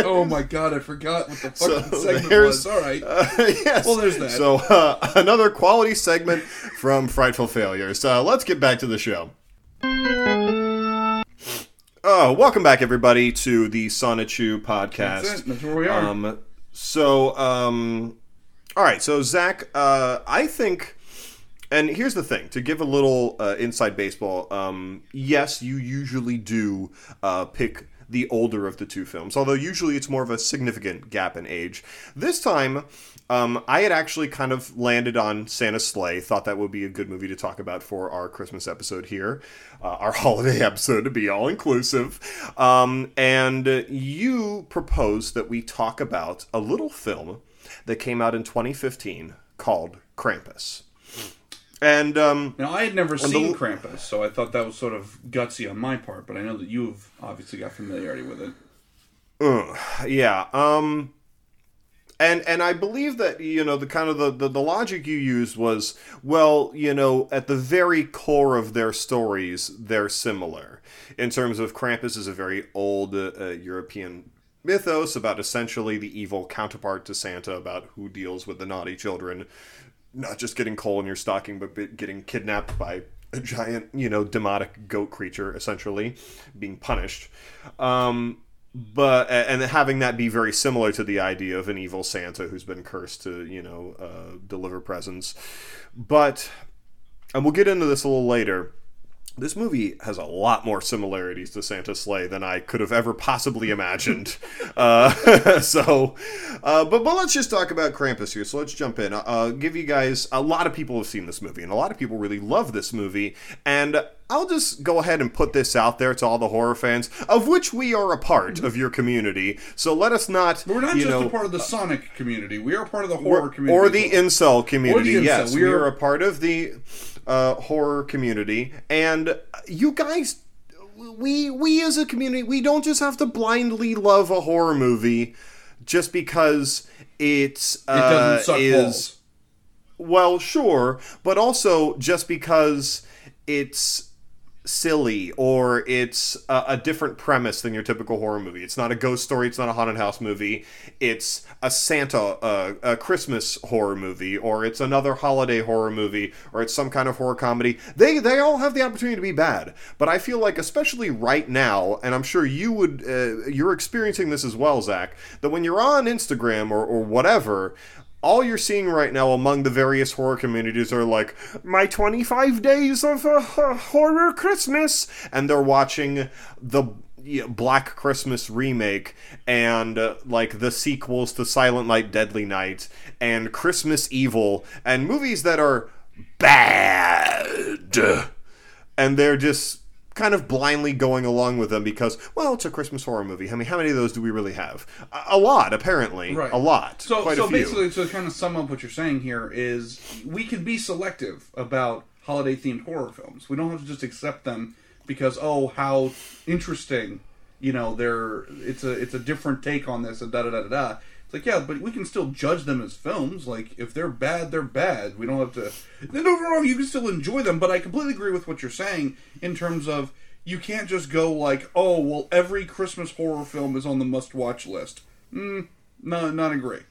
Oh my god, I forgot what the fucking so segment was. All right. Uh, yes. Well, there's that. So, uh, another quality segment from Frightful Failures. Uh, let's get back to the show. Oh, welcome back, everybody, to the Sonichu podcast. That's it. That's where we are. Um, so, um, all right. So, Zach, uh, I think... And here's the thing, to give a little uh, inside baseball, um, yes, you usually do uh, pick... the older of the two films, although usually it's more of a significant gap in age. This time, um, I had actually kind of landed on Santa's Slay, thought that would be a good movie to talk about for our Christmas episode here, uh, our holiday episode to be all-inclusive, um, and you proposed that we talk about a little film that came out in twenty fifteen called Krampus. And um, now I had never seen the... Krampus, so I thought that was sort of gutsy on my part. But I know that you've obviously got familiarity with it. Uh, yeah, um, and and I believe that you know the kind of the, the, the logic you used was well, you know, at the very core of their stories, they're similar in terms of Krampus is a very old uh, European mythos about essentially the evil counterpart to Santa, about who deals with the naughty children. Not just getting coal in your stocking, but getting kidnapped by a giant, you know, demonic goat creature, essentially, being punished. Um, but and having that be very similar to the idea of an evil Santa who's been cursed to, you know, uh, deliver presents. But, and we'll get into this a little later, this movie has a lot more similarities to Santa's Slay than I could have ever possibly imagined. uh, so, uh, but, but let's just talk about Krampus here. So let's jump in. Uh, give you guys, a lot of people have seen this movie, and a lot of people really love this movie. And I'll just go ahead and put this out there to all the horror fans, of which we are a part of your community. So let us not, We're not you just know, a part of the Sonic community. We are a part of the horror community. Or the incel community. The incel. Yes, we are... we are a part of the... Uh, horror community, and you guys, we we as a community, we don't just have to blindly love a horror movie just because it's uh, it doesn't suck is balls. Well, sure, but also just because it's silly or it's a, a different premise than your typical horror movie. It's not a ghost story. It's not a haunted house movie. It's a Santa, uh, a Christmas horror movie, or it's another holiday horror movie, or it's some kind of horror comedy. They they all have the opportunity to be bad. But I feel like, especially right now, and I'm sure you would, uh, you're experiencing this as well, Zach, that when you're on Instagram or, or whatever, all you're seeing right now among the various horror communities are like, my twenty-five days of a horror Christmas, and they're watching the Black Christmas remake and uh, like the sequels to Silent Night Deadly Night and Christmas Evil and movies that are bad, and they're just kind of blindly going along with them because, well, it's a Christmas horror movie. I mean, how many of those do we really have? A lot, apparently. Right. A lot. So, Quite so a few. basically, to kind of sum up what you're saying here is we can be selective about holiday-themed horror films. We don't have to just accept them because, oh, how interesting, you know, they're it's a it's a different take on this and da da da da da. It's like, yeah, but we can still judge them as films. Like, if they're bad, they're bad. We don't have to... Then overall, you can still enjoy them, but I completely agree with what you're saying in terms of you can't just go like, oh, well, every Christmas horror film is on the must-watch list. Mm, no, not agree.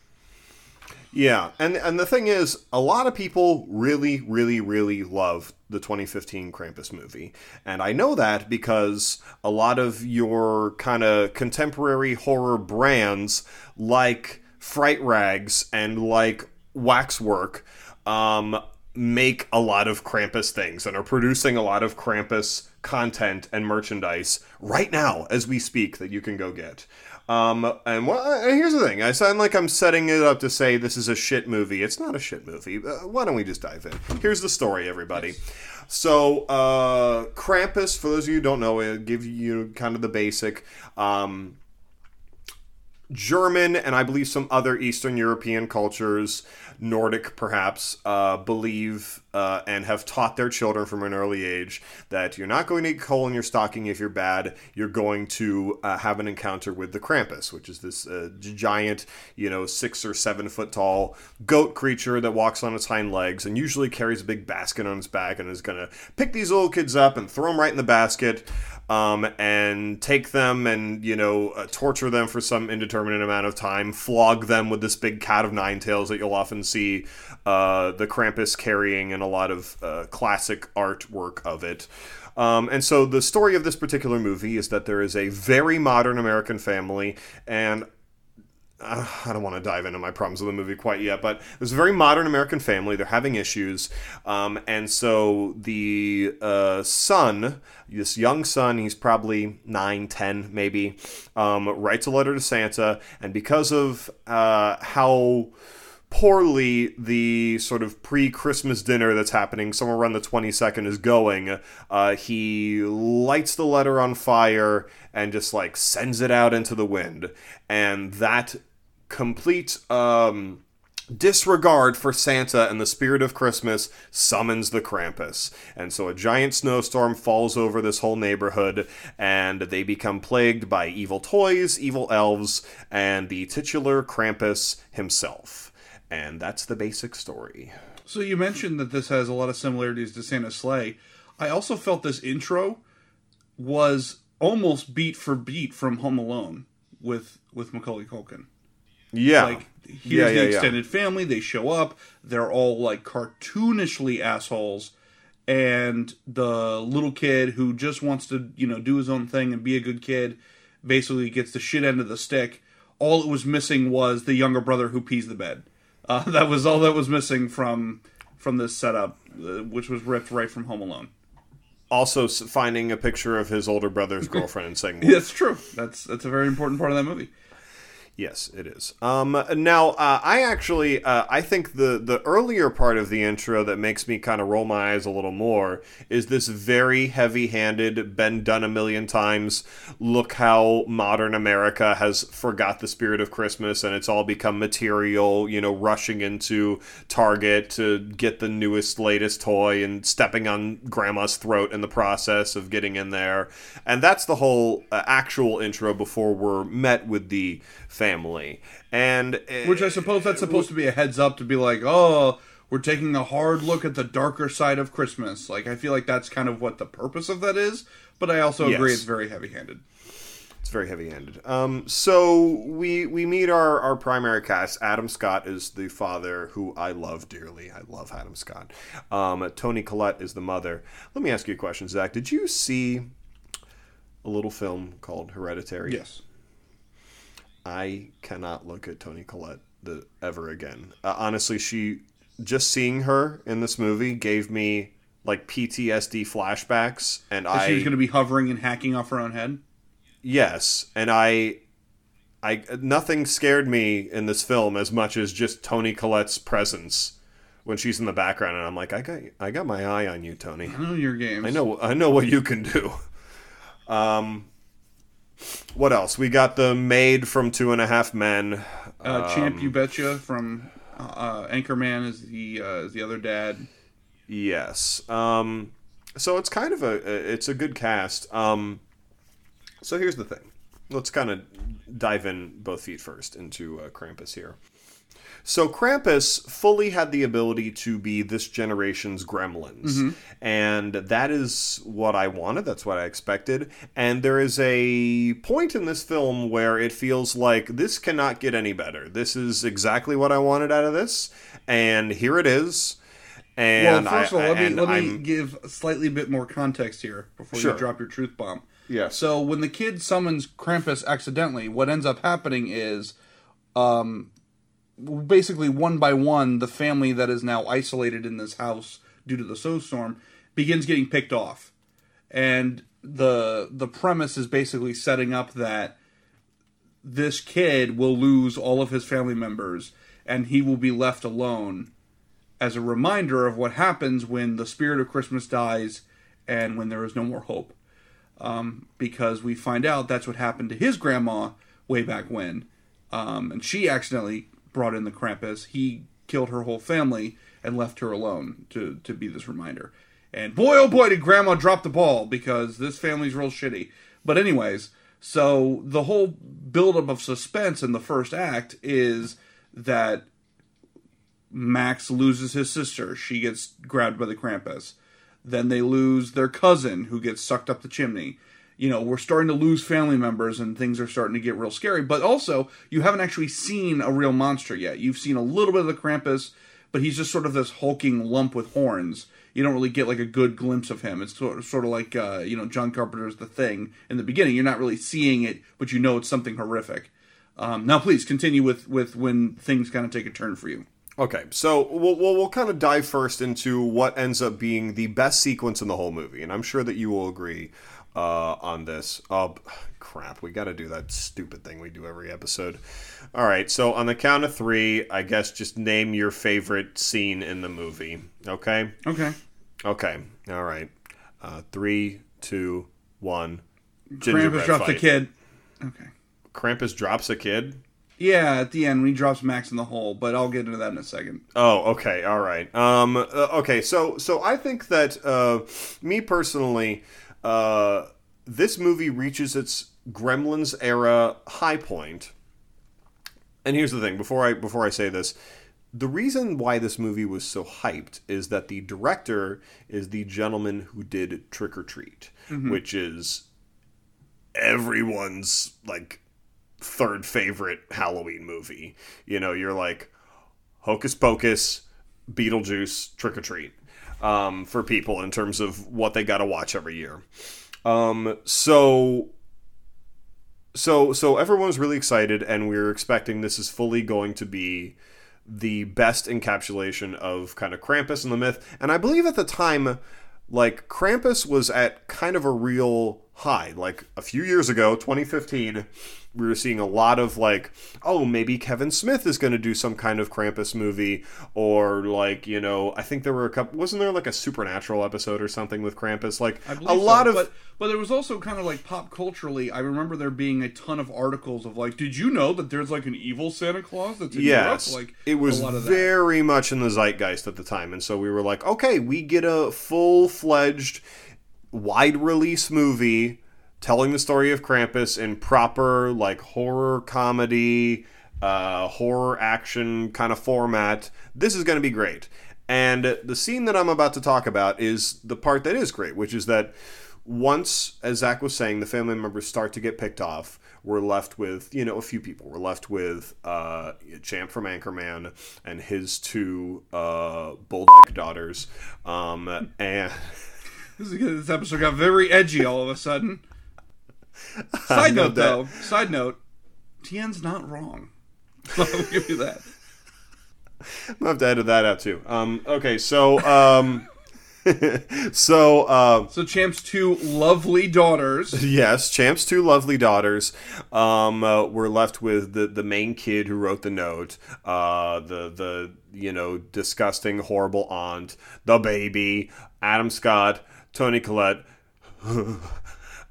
Yeah, and, and the thing is, a lot of people really, really, really love the twenty fifteen Krampus movie. And I know that because a lot of your kind of contemporary horror brands like Fright Rags and like Waxwork um, make a lot of Krampus things and are producing a lot of Krampus content and merchandise right now as we speak that you can go get. Um, and well, uh, here's the thing. I sound like I'm setting it up to say this is a shit movie. It's not a shit movie. Uh, why don't we just dive in? Here's the story, everybody. Yes. So, uh, Krampus, for those of you who don't know, it'll give you kind of the basic, um, German, and I believe some other Eastern European cultures, Nordic perhaps, uh, believe uh, and have taught their children from an early age that you're not going to eat coal in your stocking if you're bad. You're going to uh, have an encounter with the Krampus, which is this uh, giant, you know, six or seven foot tall goat creature that walks on its hind legs and usually carries a big basket on its back and is going to pick these little kids up and throw them right in the basket. Um, and take them and, you know, uh, torture them for some indeterminate amount of time, flog them with this big cat of nine tails that you'll often see uh, the Krampus carrying in a lot of uh, classic artwork of it. Um, and so the story of this particular movie is that there is a very modern American family, and Uh, I don't want to dive into my problems with the movie quite yet, but there's a very modern American family. They're having issues. Um, and so the uh, son, this young son, he's probably nine, ten maybe, um, writes a letter to Santa. And because of uh, how poorly the sort of pre-Christmas dinner that's happening somewhere around the twenty-second is going, uh, he lights the letter on fire and just like sends it out into the wind. And that complete um, disregard for Santa and the spirit of Christmas summons the Krampus. And so a giant snowstorm falls over this whole neighborhood, and they become plagued by evil toys, evil elves, and the titular Krampus himself. And that's the basic story. So you mentioned that this has a lot of similarities to Santa's Slay. I also felt this intro was almost beat for beat from Home Alone with, with Macaulay Culkin. Yeah. Like, here's yeah, yeah, the extended yeah. family. They show up. They're all, like, cartoonishly assholes. And the little kid who just wants to, you know, do his own thing and be a good kid basically gets the shit end of the stick. All it was missing was the younger brother who pees the bed. Uh, that was all that was missing from from this setup, uh, which was ripped right from Home Alone. Also finding a picture of his older brother's girlfriend and saying... That's true. That's that's a very important part of that movie. Yes, it is. Um, now, uh, I actually, uh, I think the, the earlier part of the intro that makes me kind of roll my eyes a little more is this very heavy-handed, been done a million times, look how modern America has forgot the spirit of Christmas and it's all become material, you know, rushing into Target to get the newest, latest toy and stepping on grandma's throat in the process of getting in there. And that's the whole uh, actual intro before we're met with the family. Family. And it, which I suppose that's supposed to be a heads up to be like, oh, we're taking a hard look at the darker side of Christmas. Like, I feel like that's kind of what the purpose of that is, but I also agree yes. It's very heavy-handed. It's very heavy-handed. Um, so we we meet our, our primary cast. Adam Scott is the father, who I love dearly. I love Adam Scott. Um, Toni Collette is the mother. Let me ask you a question, Zach. Did you see a little film called Hereditary? Yes. I cannot look at Toni Collette the, ever again. Uh, honestly, she just seeing her in this movie gave me like P T S D flashbacks, and so I she was going to be hovering and hacking off her own head. Yes, and I, I nothing scared me in this film as much as just Toni Collette's presence when she's in the background, and I'm like, I got I got my eye on you, Toni. I know your games. I know I know what you can do. Um. What else? We got the maid from Two and a Half Men. Uh, um, Champ, you betcha from uh, Anchorman is the uh, is the other dad. Yes. Um, so it's kind of a it's a good cast. Um, so here's the thing. Let's kind of dive in both feet first into uh, Krampus here. So Krampus fully had the ability to be this generation's Gremlins. Mm-hmm. And that is what I wanted. That's what I expected. And there is a point in this film where it feels like this cannot get any better. This is exactly what I wanted out of this. And here it is. And well, first of all, I, let me, let me give a slightly bit more context here before sure. you drop your truth bomb. Yeah. So when the kid summons Krampus accidentally, what ends up happening is... Um, basically, one by one, the family that is now isolated in this house due to the snowstorm begins getting picked off. And the the premise is basically setting up that this kid will lose all of his family members and he will be left alone, as a reminder of what happens when the spirit of Christmas dies and when there is no more hope. Um, because we find out that's what happened to his grandma way back when. Um, and she accidentally brought in the Krampus. He killed her whole family and left her alone to, to be this reminder. And boy, oh boy, did grandma drop the ball, because this family's real shitty. But anyways, so the whole buildup of suspense in the first act is that Max loses his sister. She gets grabbed by the Krampus. Then they lose their cousin, who gets sucked up the chimney. You know, we're starting to lose family members, and things are starting to get real scary. But also, you haven't actually seen a real monster yet. You've seen a little bit of the Krampus, but he's just sort of this hulking lump with horns. You don't really get, like, a good glimpse of him. It's sort of, sort of like, uh, you know, John Carpenter's The Thing. In the beginning, you're not really seeing it, but you know it's something horrific. Um, now, please, continue with, with when things kind of take a turn for you. Okay, so we'll, we'll we'll kind of dive first into what ends up being the best sequence in the whole movie, and I'm sure that you will agree uh, on this. Oh, crap, we got to do that stupid thing we do every episode. All right, so on the count of three, I guess just name your favorite scene in the movie, okay? Okay. Okay, all right. Uh, three, two, one. Krampus drops fight. a kid. Okay. Krampus drops a kid? Yeah, at the end, when he drops Max in the hole, but I'll get into that in a second. Oh, okay, all right. Um, uh, okay, so so I think that, uh, me personally, uh, this movie reaches its Gremlins era high point. And here's the thing, before I before I say this, the reason why this movie was so hyped is that the director is the gentleman who did Trick 'r Treat, mm-hmm. which is everyone's, like, third favorite Halloween movie. You know, you're like Hocus Pocus, Beetlejuice, Trick 'r Treat, um, for people in terms of what they got to watch every year. Um, so, so, so everyone's really excited, and we're expecting this is fully going to be the best encapsulation of kind of Krampus and the myth. And I believe at the time, like, Krampus was at kind of a real high. Like, a few years ago, twenty fifteen, we were seeing a lot of, like, oh, maybe Kevin Smith is going to do some kind of Krampus movie, or, like, you know, I think there were a couple, wasn't there, like, a Supernatural episode or something with Krampus? Like, I believe a lot so, of... But, but there was also kind of, like, pop culturally, I remember there being a ton of articles of, like, did you know that there's, like, an evil Santa Claus that's in yes, Europe? Like, it was a lot of that. Very much in the zeitgeist at the time, and so we were like, okay, we get a full-fledged, wide-release movie telling the story of Krampus in proper, like, horror comedy, uh, horror action kind of format. This is going to be great. And the scene that I'm about to talk about is the part that is great, which is that once, as Zach was saying, the family members start to get picked off, we're left with, you know, a few people. We're left with uh, Champ from Anchorman and his two uh, bulldog daughters. Um, and this, is this episode got very edgy all of a sudden. Side note, that. though. Side note, Tien's not wrong. I'll give you that. I'm going to have to edit that out, too. Um, okay, so... Um, so... Uh, so Champ's two lovely daughters. Yes, Champ's two lovely daughters. Um, uh, we're left with the, the main kid who wrote the note, uh, the, the, you know, disgusting, horrible aunt, the baby, Adam Scott, Toni Collette...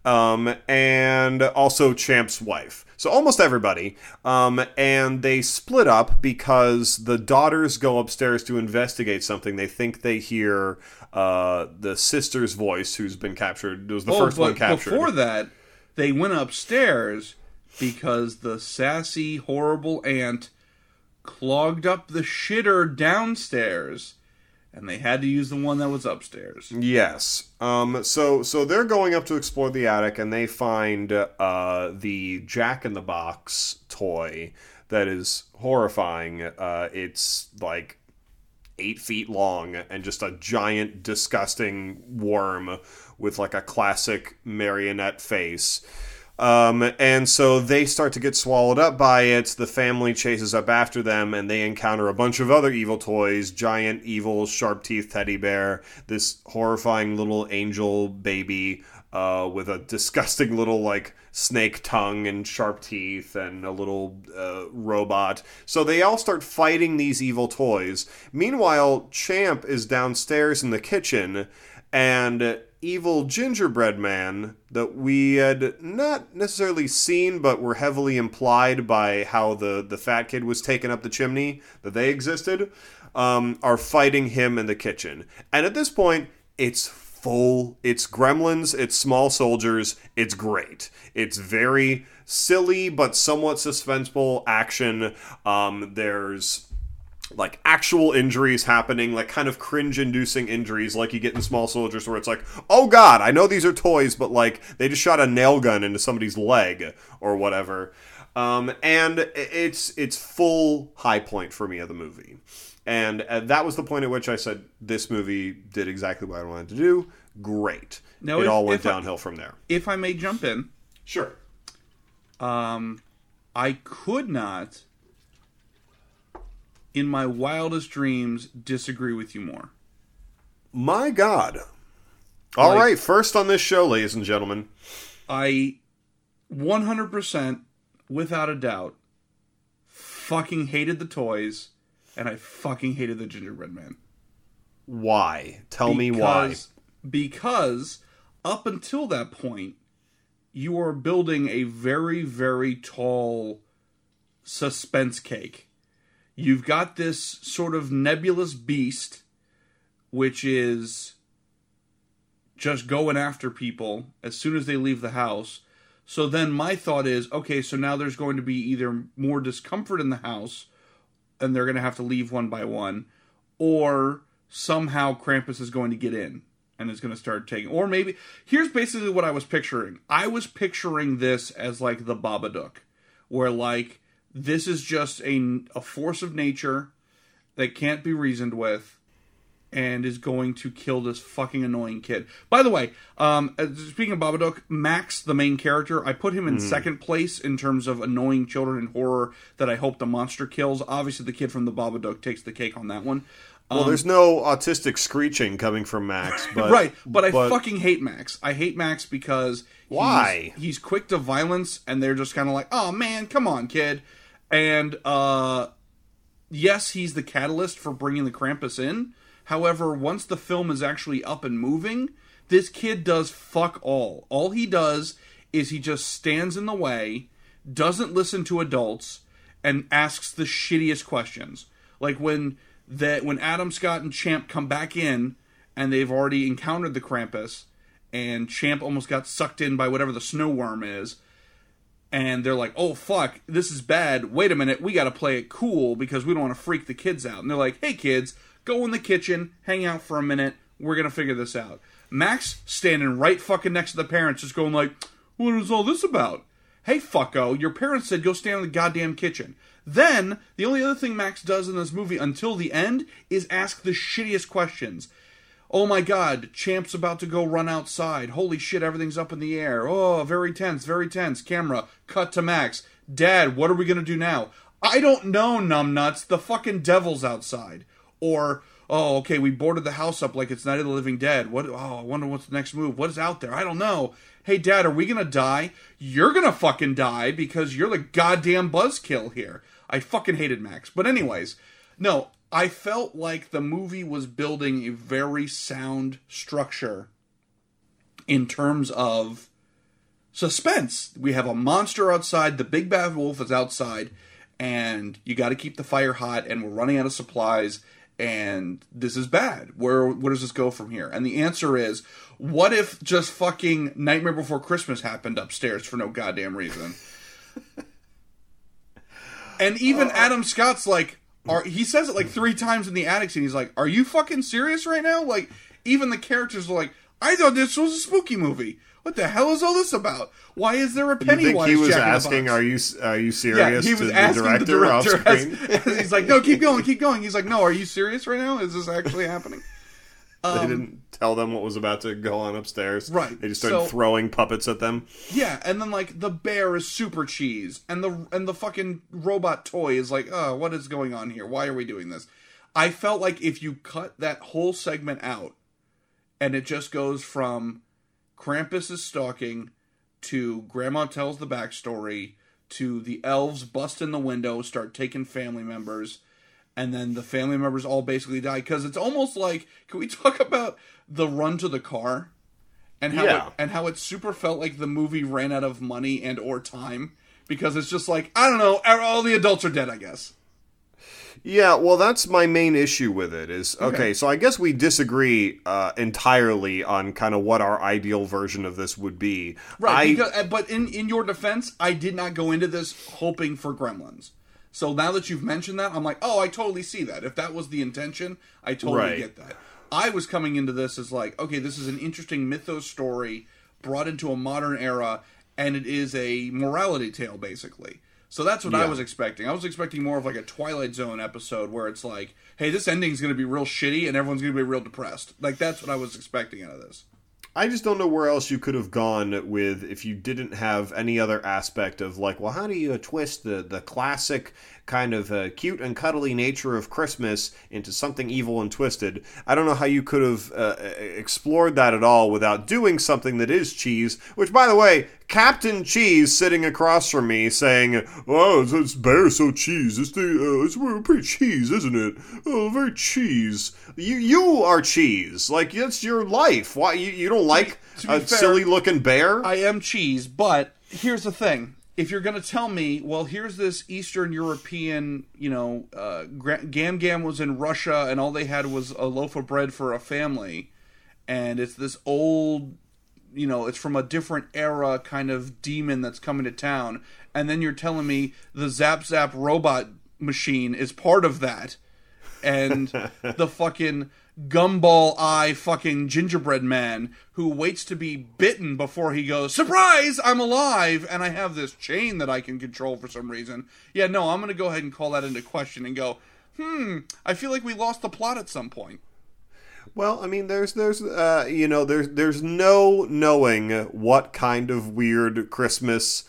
Um, and also Champ's wife. So almost everybody. Um, and they split up because the daughters go upstairs to investigate something. They think they hear uh, the sister's voice, who's been captured. It was the oh, first one captured. Before that, they went upstairs because the sassy, horrible aunt clogged up the shitter downstairs. And they had to use the one that was upstairs. Yes. Um, so so they're going up to explore the attic, and they find uh, the Jack-in-the-Box toy that is horrifying. Uh, it's like eight feet long and just a giant, disgusting worm with like a classic marionette face. Um, and so they start to get swallowed up by it. The family chases up after them, and they encounter a bunch of other evil toys, giant, evil, sharp-teeth teddy bear, this horrifying little angel baby, uh, with a disgusting little like snake tongue and sharp teeth and a little uh, robot. So they all start fighting these evil toys. Meanwhile, Champ is downstairs in the kitchen, and evil gingerbread man that we had not necessarily seen but were heavily implied by how the, the fat kid was taken up the chimney, that they existed, um, are fighting him in the kitchen. And at this point, it's full. It's Gremlins. It's Small Soldiers. It's great. It's very silly but somewhat suspenseful action. Um, there's... like actual injuries happening, like kind of cringe-inducing injuries like you get in Small Soldiers where it's like, oh god, I know these are toys, but like they just shot a nail gun into somebody's leg or whatever. Um, and it's it's full high point for me of the movie. And uh, that was the point at which I said, this movie did exactly what I wanted to do. Great. Now, it if, all went downhill I, from there. If I may jump in. Sure. Um, I could not... in my wildest dreams, disagree with you more. My God. All like, right, first on this show, ladies and gentlemen. I one hundred percent, without a doubt, fucking hated the toys, and I fucking hated the gingerbread man. Why? Tell because, me why. Because up until that point, you are building a very, very tall suspense cake. You've got this sort of nebulous beast, which is just going after people as soon as they leave the house. So then my thought is, okay, so now there's going to be either more discomfort in the house, and they're going to have to leave one by one, or somehow Krampus is going to get in and is going to start taking... Or maybe... Here's basically what I was picturing. I was picturing this as like the Babadook, where like... this is just a, a force of nature that can't be reasoned with and is going to kill this fucking annoying kid. By the way, um, speaking of Babadook, Max, the main character, I put him in mm. second place in terms of annoying children in horror that I hope the monster kills. Obviously, the kid from the Babadook takes the cake on that one. Well, um, there's no autistic screeching coming from Max. But, right, but, but I fucking hate Max. I hate Max because why? He's, he's quick to violence, and they're just kind of like, oh, man, come on, kid. And, uh, yes, he's the catalyst for bringing the Krampus in. However, once the film is actually up and moving, this kid does fuck all. All he does is he just stands in the way, doesn't listen to adults, and asks the shittiest questions. Like when... that when Adam, Scott, and Champ come back in, and they've already encountered the Krampus, and Champ almost got sucked in by whatever the snow worm is, and they're like, oh, fuck, this is bad. Wait a minute, we got to play it cool because we don't want to freak the kids out. And they're like, hey, kids, go in the kitchen, hang out for a minute. We're going to figure this out. Max standing right fucking next to the parents just going like, what is all this about? Hey, fucko, your parents said go stand in the goddamn kitchen. Then, the only other thing Max does in this movie until the end is ask the shittiest questions. Oh my god, Champ's about to go run outside. Holy shit, everything's up in the air. Oh, very tense, very tense. Camera, cut to Max. Dad, what are we going to do now? I don't know, numbnuts. The fucking devil's outside. Or, oh, okay, we boarded the house up like it's Night of the Living Dead. What? Oh, I wonder what's the next move. What is out there? I don't know. Hey, Dad, are we going to die? You're going to fucking die because you're the goddamn buzzkill here. I fucking hated Max. But anyways, no, I felt like the movie was building a very sound structure in terms of suspense. We have a monster outside, the big bad wolf is outside, and you got to keep the fire hot, and we're running out of supplies, and this is bad. Where, where does this go from here? And the answer is, what if just fucking Nightmare Before Christmas happened upstairs for no goddamn reason? And even uh, Adam Scott's like, are, he says it like three times in the attic scene. He's like, are you fucking serious right now? Like, even the characters are like, I thought this was a spooky movie. What the hell is all this about? Why is there a Pennywise? You think he was asking, are you, are you serious? Yeah, he was to asking the director, the director off screen. As, as he's like, no, keep going, keep going. He's like, no, are you serious right now? Is this actually happening? Um, they didn't tell them what was about to go on upstairs. Right. They just started so, throwing puppets at them. Yeah, and then like the bear is super cheese, and the and the fucking robot toy is like, oh, what is going on here? Why are we doing this? I felt like if you cut that whole segment out, and it just goes from Krampus is stalking, to Grandma tells the backstory, to the elves bust in the window, start taking family members, and then the family members all basically die. Because it's almost like, can we talk about the run to the car? And how yeah. it, and how it super felt like the movie ran out of money and or time. Because it's just like, I don't know, all the adults are dead, I guess. Yeah, well, that's my main issue with it is, okay, okay so I guess we disagree uh, entirely on kind of what our ideal version of this would be. Right, I, because, but in, in your defense, I did not go into this hoping for Gremlins. So now that you've mentioned that, I'm like, oh, I totally see that. If that was the intention, I totally right. get that. I was coming into this as like, okay, this is an interesting mythos story brought into a modern era, and it is a morality tale, basically. So that's what yeah. I was expecting. I was expecting more of like a Twilight Zone episode where it's like, hey, this ending's going to be real shitty and everyone's going to be real depressed. Like, that's what I was expecting out of this. I just don't know where else you could have gone with if you didn't have any other aspect of like, well, how do you twist the, the classic kind of uh, cute and cuddly nature of Christmas into something evil and twisted? I don't know how you could have uh, explored that at all without doing something that is cheese, which, by the way, Captain Cheese sitting across from me saying, oh, this bear so cheese. This thing, uh, it's pretty cheese, isn't it? Oh, very cheese. You you are cheese. Like, that's your life. Why you, you don't like to be, to be a silly-looking bear? I am cheese, but here's the thing. If you're going to tell me, well, here's this Eastern European, you know, uh, Gam Gam was in Russia and all they had was a loaf of bread for a family, and it's this old... you know, it's from a different era kind of demon that's coming to town. And then you're telling me the Zap Zap robot machine is part of that. And the fucking gumball eye fucking gingerbread man who waits to be bitten before he goes, surprise, I'm alive, and I have this chain that I can control for some reason. Yeah, no, I'm going to go ahead and call that into question and go, hmm, I feel like we lost the plot at some point. Well, I mean, there's, there's, uh, you know, there's, there's no knowing what kind of weird Christmas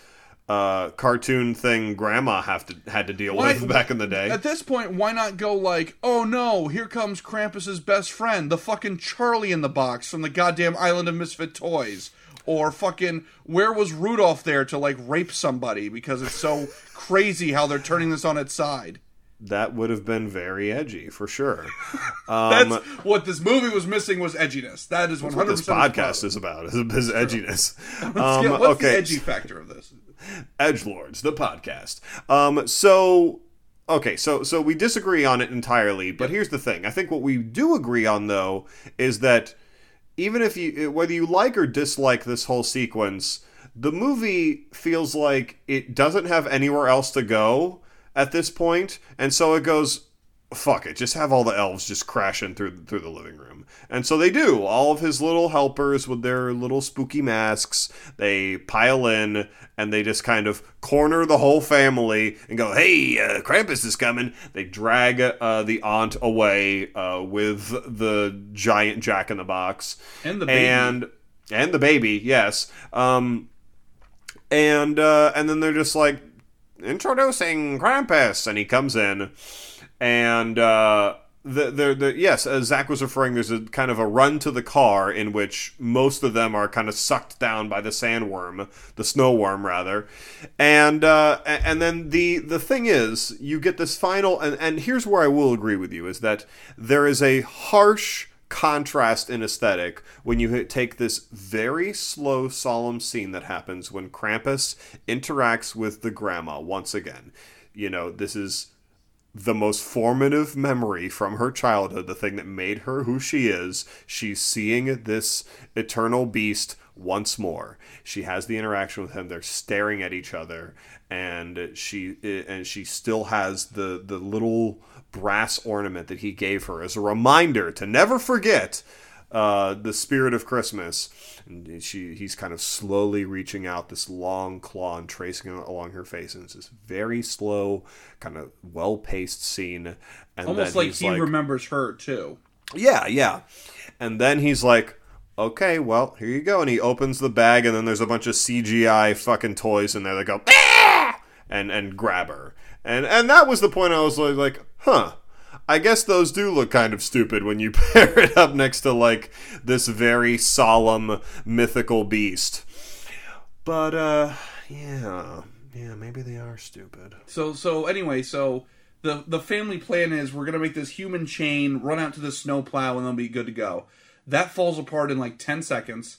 uh, cartoon thing Grandma have to had to deal why, with back in the day. At this point, why not go like, oh no, here comes Krampus's best friend, the fucking Charlie in the Box from the goddamn Island of Misfit Toys, or fucking where was Rudolph there to like rape somebody because it's so crazy how they're turning this on its side. That would have been very edgy, for sure. Um, That's what this movie was missing was edginess. That is one hundred percent what this podcast is about, is, is edginess. Um, get, what's okay. the edgy factor of this? Edgelords, the podcast. Um, so, okay, so so we disagree on it entirely, but yep. here's the thing. I think what we do agree on, though, is that even if you, whether you like or dislike this whole sequence, the movie feels like it doesn't have anywhere else to go at this point, and so it goes, fuck it, just have all the elves just crashing through through the living room. And so they do. All of his little helpers with their little spooky masks, they pile in, and they just kind of corner the whole family and go, hey, uh, Krampus is coming. They drag uh, the aunt away uh, with the giant jack-in-the-box. And the baby. And, and the baby, yes. Um, and uh, and then they're just like, introducing Krampus, and he comes in, and uh, the the the yes, as Zach was referring, there's a kind of a run to the car in which most of them are kind of sucked down by the sandworm, the snowworm rather, and uh, and then the the thing is, you get this final, and and here's where I will agree with you is that there is a harsh contrast in aesthetic when you take this very slow, solemn scene that happens when Krampus interacts with the grandma once again. You know, this is the most formative memory from her childhood, the thing that made her who she is. She's seeing this eternal beast once more. She has the interaction with him. They're staring at each other, and she and she still has the the little brass ornament that he gave her as a reminder to never forget uh, the spirit of Christmas. And she, he's kind of slowly reaching out this long claw and tracing it along her face. And it's this very slow, kind of well-paced scene. And almost then like he like, remembers her, too. Yeah, yeah. And then he's like, okay, well, here you go. And he opens the bag, and then there's a bunch of C G I fucking toys in there that go, ah! and and grab her. And and that was the point I was like, like, huh, I guess those do look kind of stupid when you pair it up next to, like, this very solemn, mythical beast. But, uh, yeah. Yeah, maybe they are stupid. So, so anyway, so the, the family plan is we're going to make this human chain, run out to the snowplow, and they'll be good to go. That falls apart in, like, ten seconds.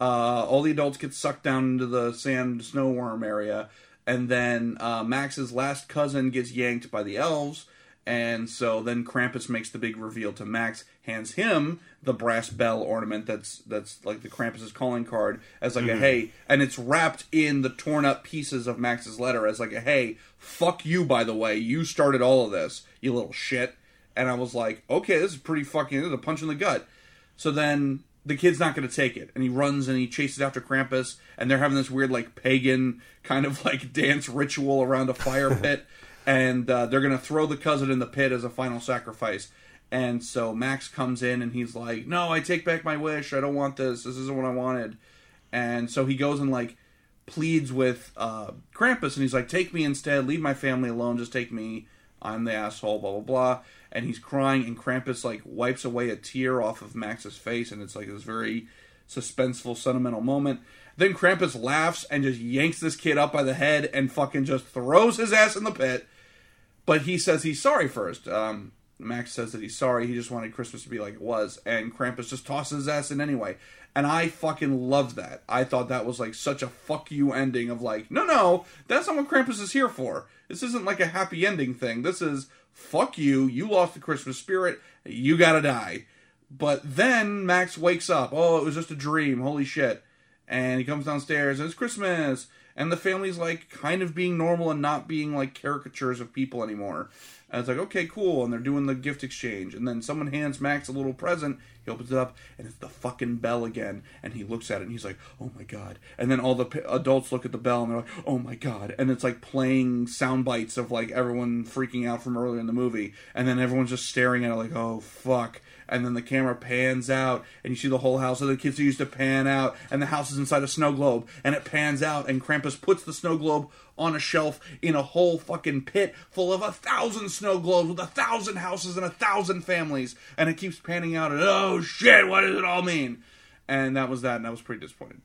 Uh, all the adults get sucked down into the sand snow worm area. And then uh, Max's last cousin gets yanked by the elves. And so then Krampus makes the big reveal to Max, hands him the brass bell ornament that's that's like the Krampus's calling card as like mm-hmm. a hey, and it's wrapped in the torn up pieces of Max's letter as like a hey, fuck you by the way, you started all of this, you little shit. And I was like, okay, this is pretty fucking, this is a punch in the gut. So then the kid's not going to take it, and he runs and he chases after Krampus, and they're having this weird like pagan kind of like dance ritual around a fire pit. And uh, they're going to throw the cousin in the pit as a final sacrifice. And so Max comes in and he's like, no, I take back my wish. I don't want this. This isn't what I wanted. And so he goes and like pleads with uh, Krampus. And he's like, take me instead. Leave my family alone. Just take me. I'm the asshole, blah, blah, blah. And he's crying. And Krampus like wipes away a tear off of Max's face. And it's like this very suspenseful, sentimental moment. Then Krampus laughs and just yanks this kid up by the head and fucking just throws his ass in the pit. But he says he's sorry first. Um, Max says that he's sorry. He just wanted Christmas to be like it was. And Krampus just tosses his ass in anyway. And I fucking loved that. I thought that was like such a fuck you ending of like, no, no, that's not what Krampus is here for. This isn't like a happy ending thing. This is fuck you. You lost the Christmas spirit. You gotta die. But then Max wakes up. Oh, it was just a dream. Holy shit. And he comes downstairs and it's Christmas. And the family's, like, kind of being normal and not being, like, caricatures of people anymore. And it's like, okay, cool. And they're doing the gift exchange. And then someone hands Max a little present. He opens it up, and it's the fucking bell again. And he looks at it, and he's like, oh, my God. And then all the p- adults look at the bell, and they're like, oh, my God. And it's, like, playing sound bites of, like, everyone freaking out from earlier in the movie. And then everyone's just staring at it like, oh, fuck. And then the camera pans out, and you see the whole house. So the kids used to pan out, and the house is inside a snow globe. And it pans out, and Krampus puts the snow globe on a shelf in a whole fucking pit full of a thousand snow globes with a thousand houses and a thousand families. And it keeps panning out, and oh shit, what does it all mean? And that was that, and I was pretty disappointed.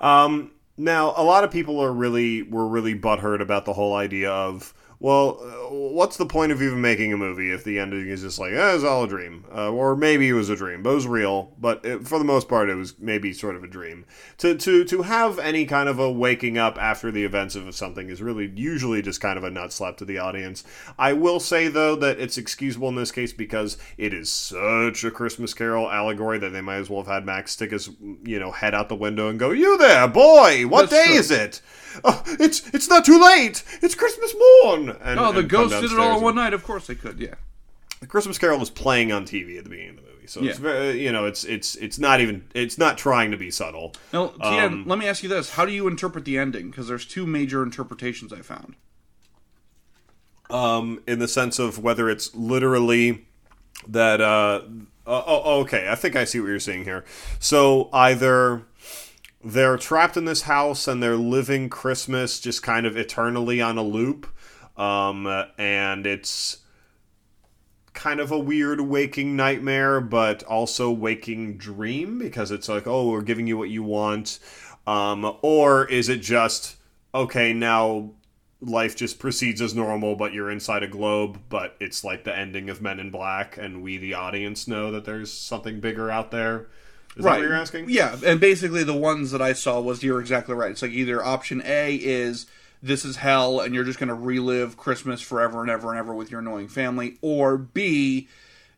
um, now, a lot of people are really were really butthurt about the whole idea of, well, what's the point of even making a movie if the ending is just like, eh, it was all a dream. Uh, or maybe it was a dream, but it was real. But it, for the most part, it was maybe sort of a dream. To, to, to have any kind of a waking up after the events of something is really usually just kind of a nut slap to the audience. I will say, though, that it's excusable in this case because it is such a Christmas Carol allegory that they might as well have had Max stick his, you know, head out the window and go, you there, boy, what That's day true. Is it? Oh, it's, it's not too late. It's Christmas morn. And, oh, the ghost did it all in one night. Of course they could, yeah. The Christmas Carol was playing on T V at the beginning of the movie, so yeah. It's very, you know, it's it's it's not even it's not trying to be subtle. Now, Tien, um, let me ask you this: how do you interpret the ending? Because there's two major interpretations I found. Um, in the sense of whether it's literally that. Uh, oh, okay. I think I see what you're seeing here. So either they're trapped in this house and they're living Christmas just kind of eternally on a loop. Um, and it's kind of a weird waking nightmare, but also waking dream because it's like, oh, we're giving you what you want. Um, or is it just, okay, now life just proceeds as normal, but you're inside a globe, but it's like the ending of Men in Black and we, the audience, know that there's something bigger out there. Is right. That what you're asking? Yeah. And basically the ones that I saw was, you're exactly right. It's like either option A is, this is hell, and you're just going to relive Christmas forever and ever and ever with your annoying family. Or B,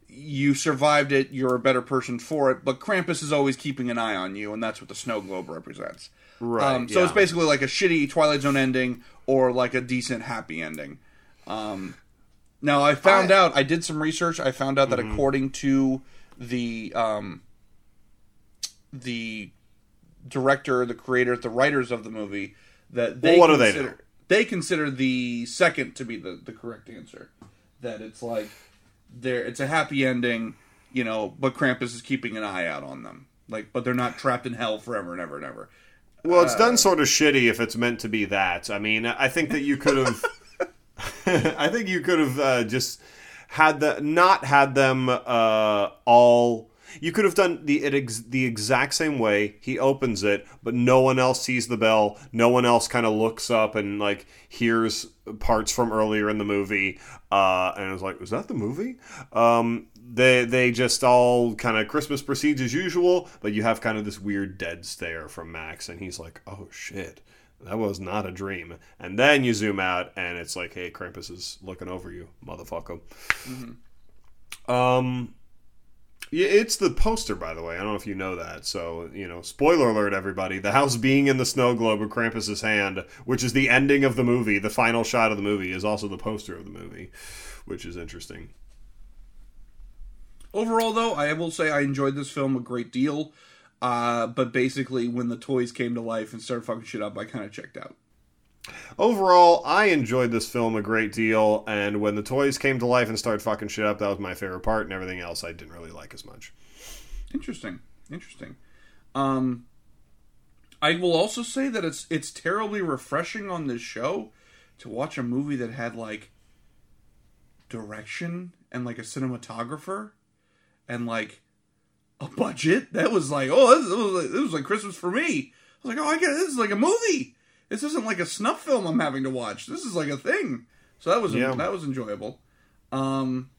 you survived it, you're a better person for it, but Krampus is always keeping an eye on you, and that's what the snow globe represents. Right. Um, so yeah. It's basically like a shitty Twilight Zone ending or like a decent happy ending. Um, now, I found I, out, I did some research, I found out that mm-hmm. according to the um, the director, the creator, the writers of the movie, that they well, what consider, do they do? They consider the second to be the, the correct answer. That it's like there, it's a happy ending, you know, but Krampus is keeping an eye out on them. Like, but they're not trapped in hell forever and ever and ever. Well, it's uh, done sort of shitty if it's meant to be that. I mean, I think that you could have I think you could have uh, just had the not had them uh, all. You could have done the it ex, the exact same way. He opens it, but no one else sees the bell. No one else kind of looks up and like hears parts from earlier in the movie. Uh, and I was like, was that the movie? Um, they they just all kind of Christmas proceeds as usual, but you have kind of this weird dead stare from Max, and he's like, oh shit. That was not a dream. And then you zoom out, and it's like, hey, Krampus is looking over you, motherfucker. Mm-hmm. Um, yeah, it's the poster, by the way. I don't know if you know that. So, you know, spoiler alert, everybody. The house being in the snow globe with Krampus's hand, which is the ending of the movie, the final shot of the movie, is also the poster of the movie, which is interesting. Overall, though, I will say I enjoyed this film a great deal. Uh, but basically, when the toys came to life and started fucking shit up, I kind of checked out. Overall, I enjoyed this film a great deal, and when the toys came to life and started fucking shit up, that was my favorite part, and everything else I didn't really like as much. Interesting. Interesting. Um, I will also say that it's it's terribly refreshing on this show to watch a movie that had, like, direction and, like, a cinematographer and, like, a budget that was like, oh, this was like, this was like Christmas for me. I was like, oh, I get it. This is like a movie. This isn't like a snuff film I'm having to watch. This is like a thing. So that was yeah. that was enjoyable. Um,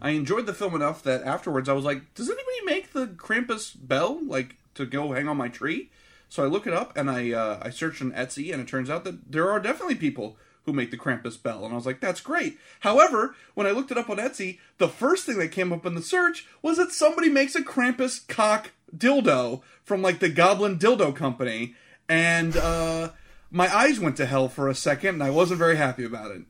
I enjoyed the film enough that afterwards I was like, does anybody make the Krampus bell like to go hang on my tree? So I look it up and I uh, I searched on Etsy, and it turns out that there are definitely people who make the Krampus bell, and I was like, that's great. However, when I looked it up on Etsy, the first thing that came up in the search was that somebody makes a Krampus cock dildo from, like, the Goblin Dildo Company, and uh, my eyes went to hell for a second, and I wasn't very happy about it.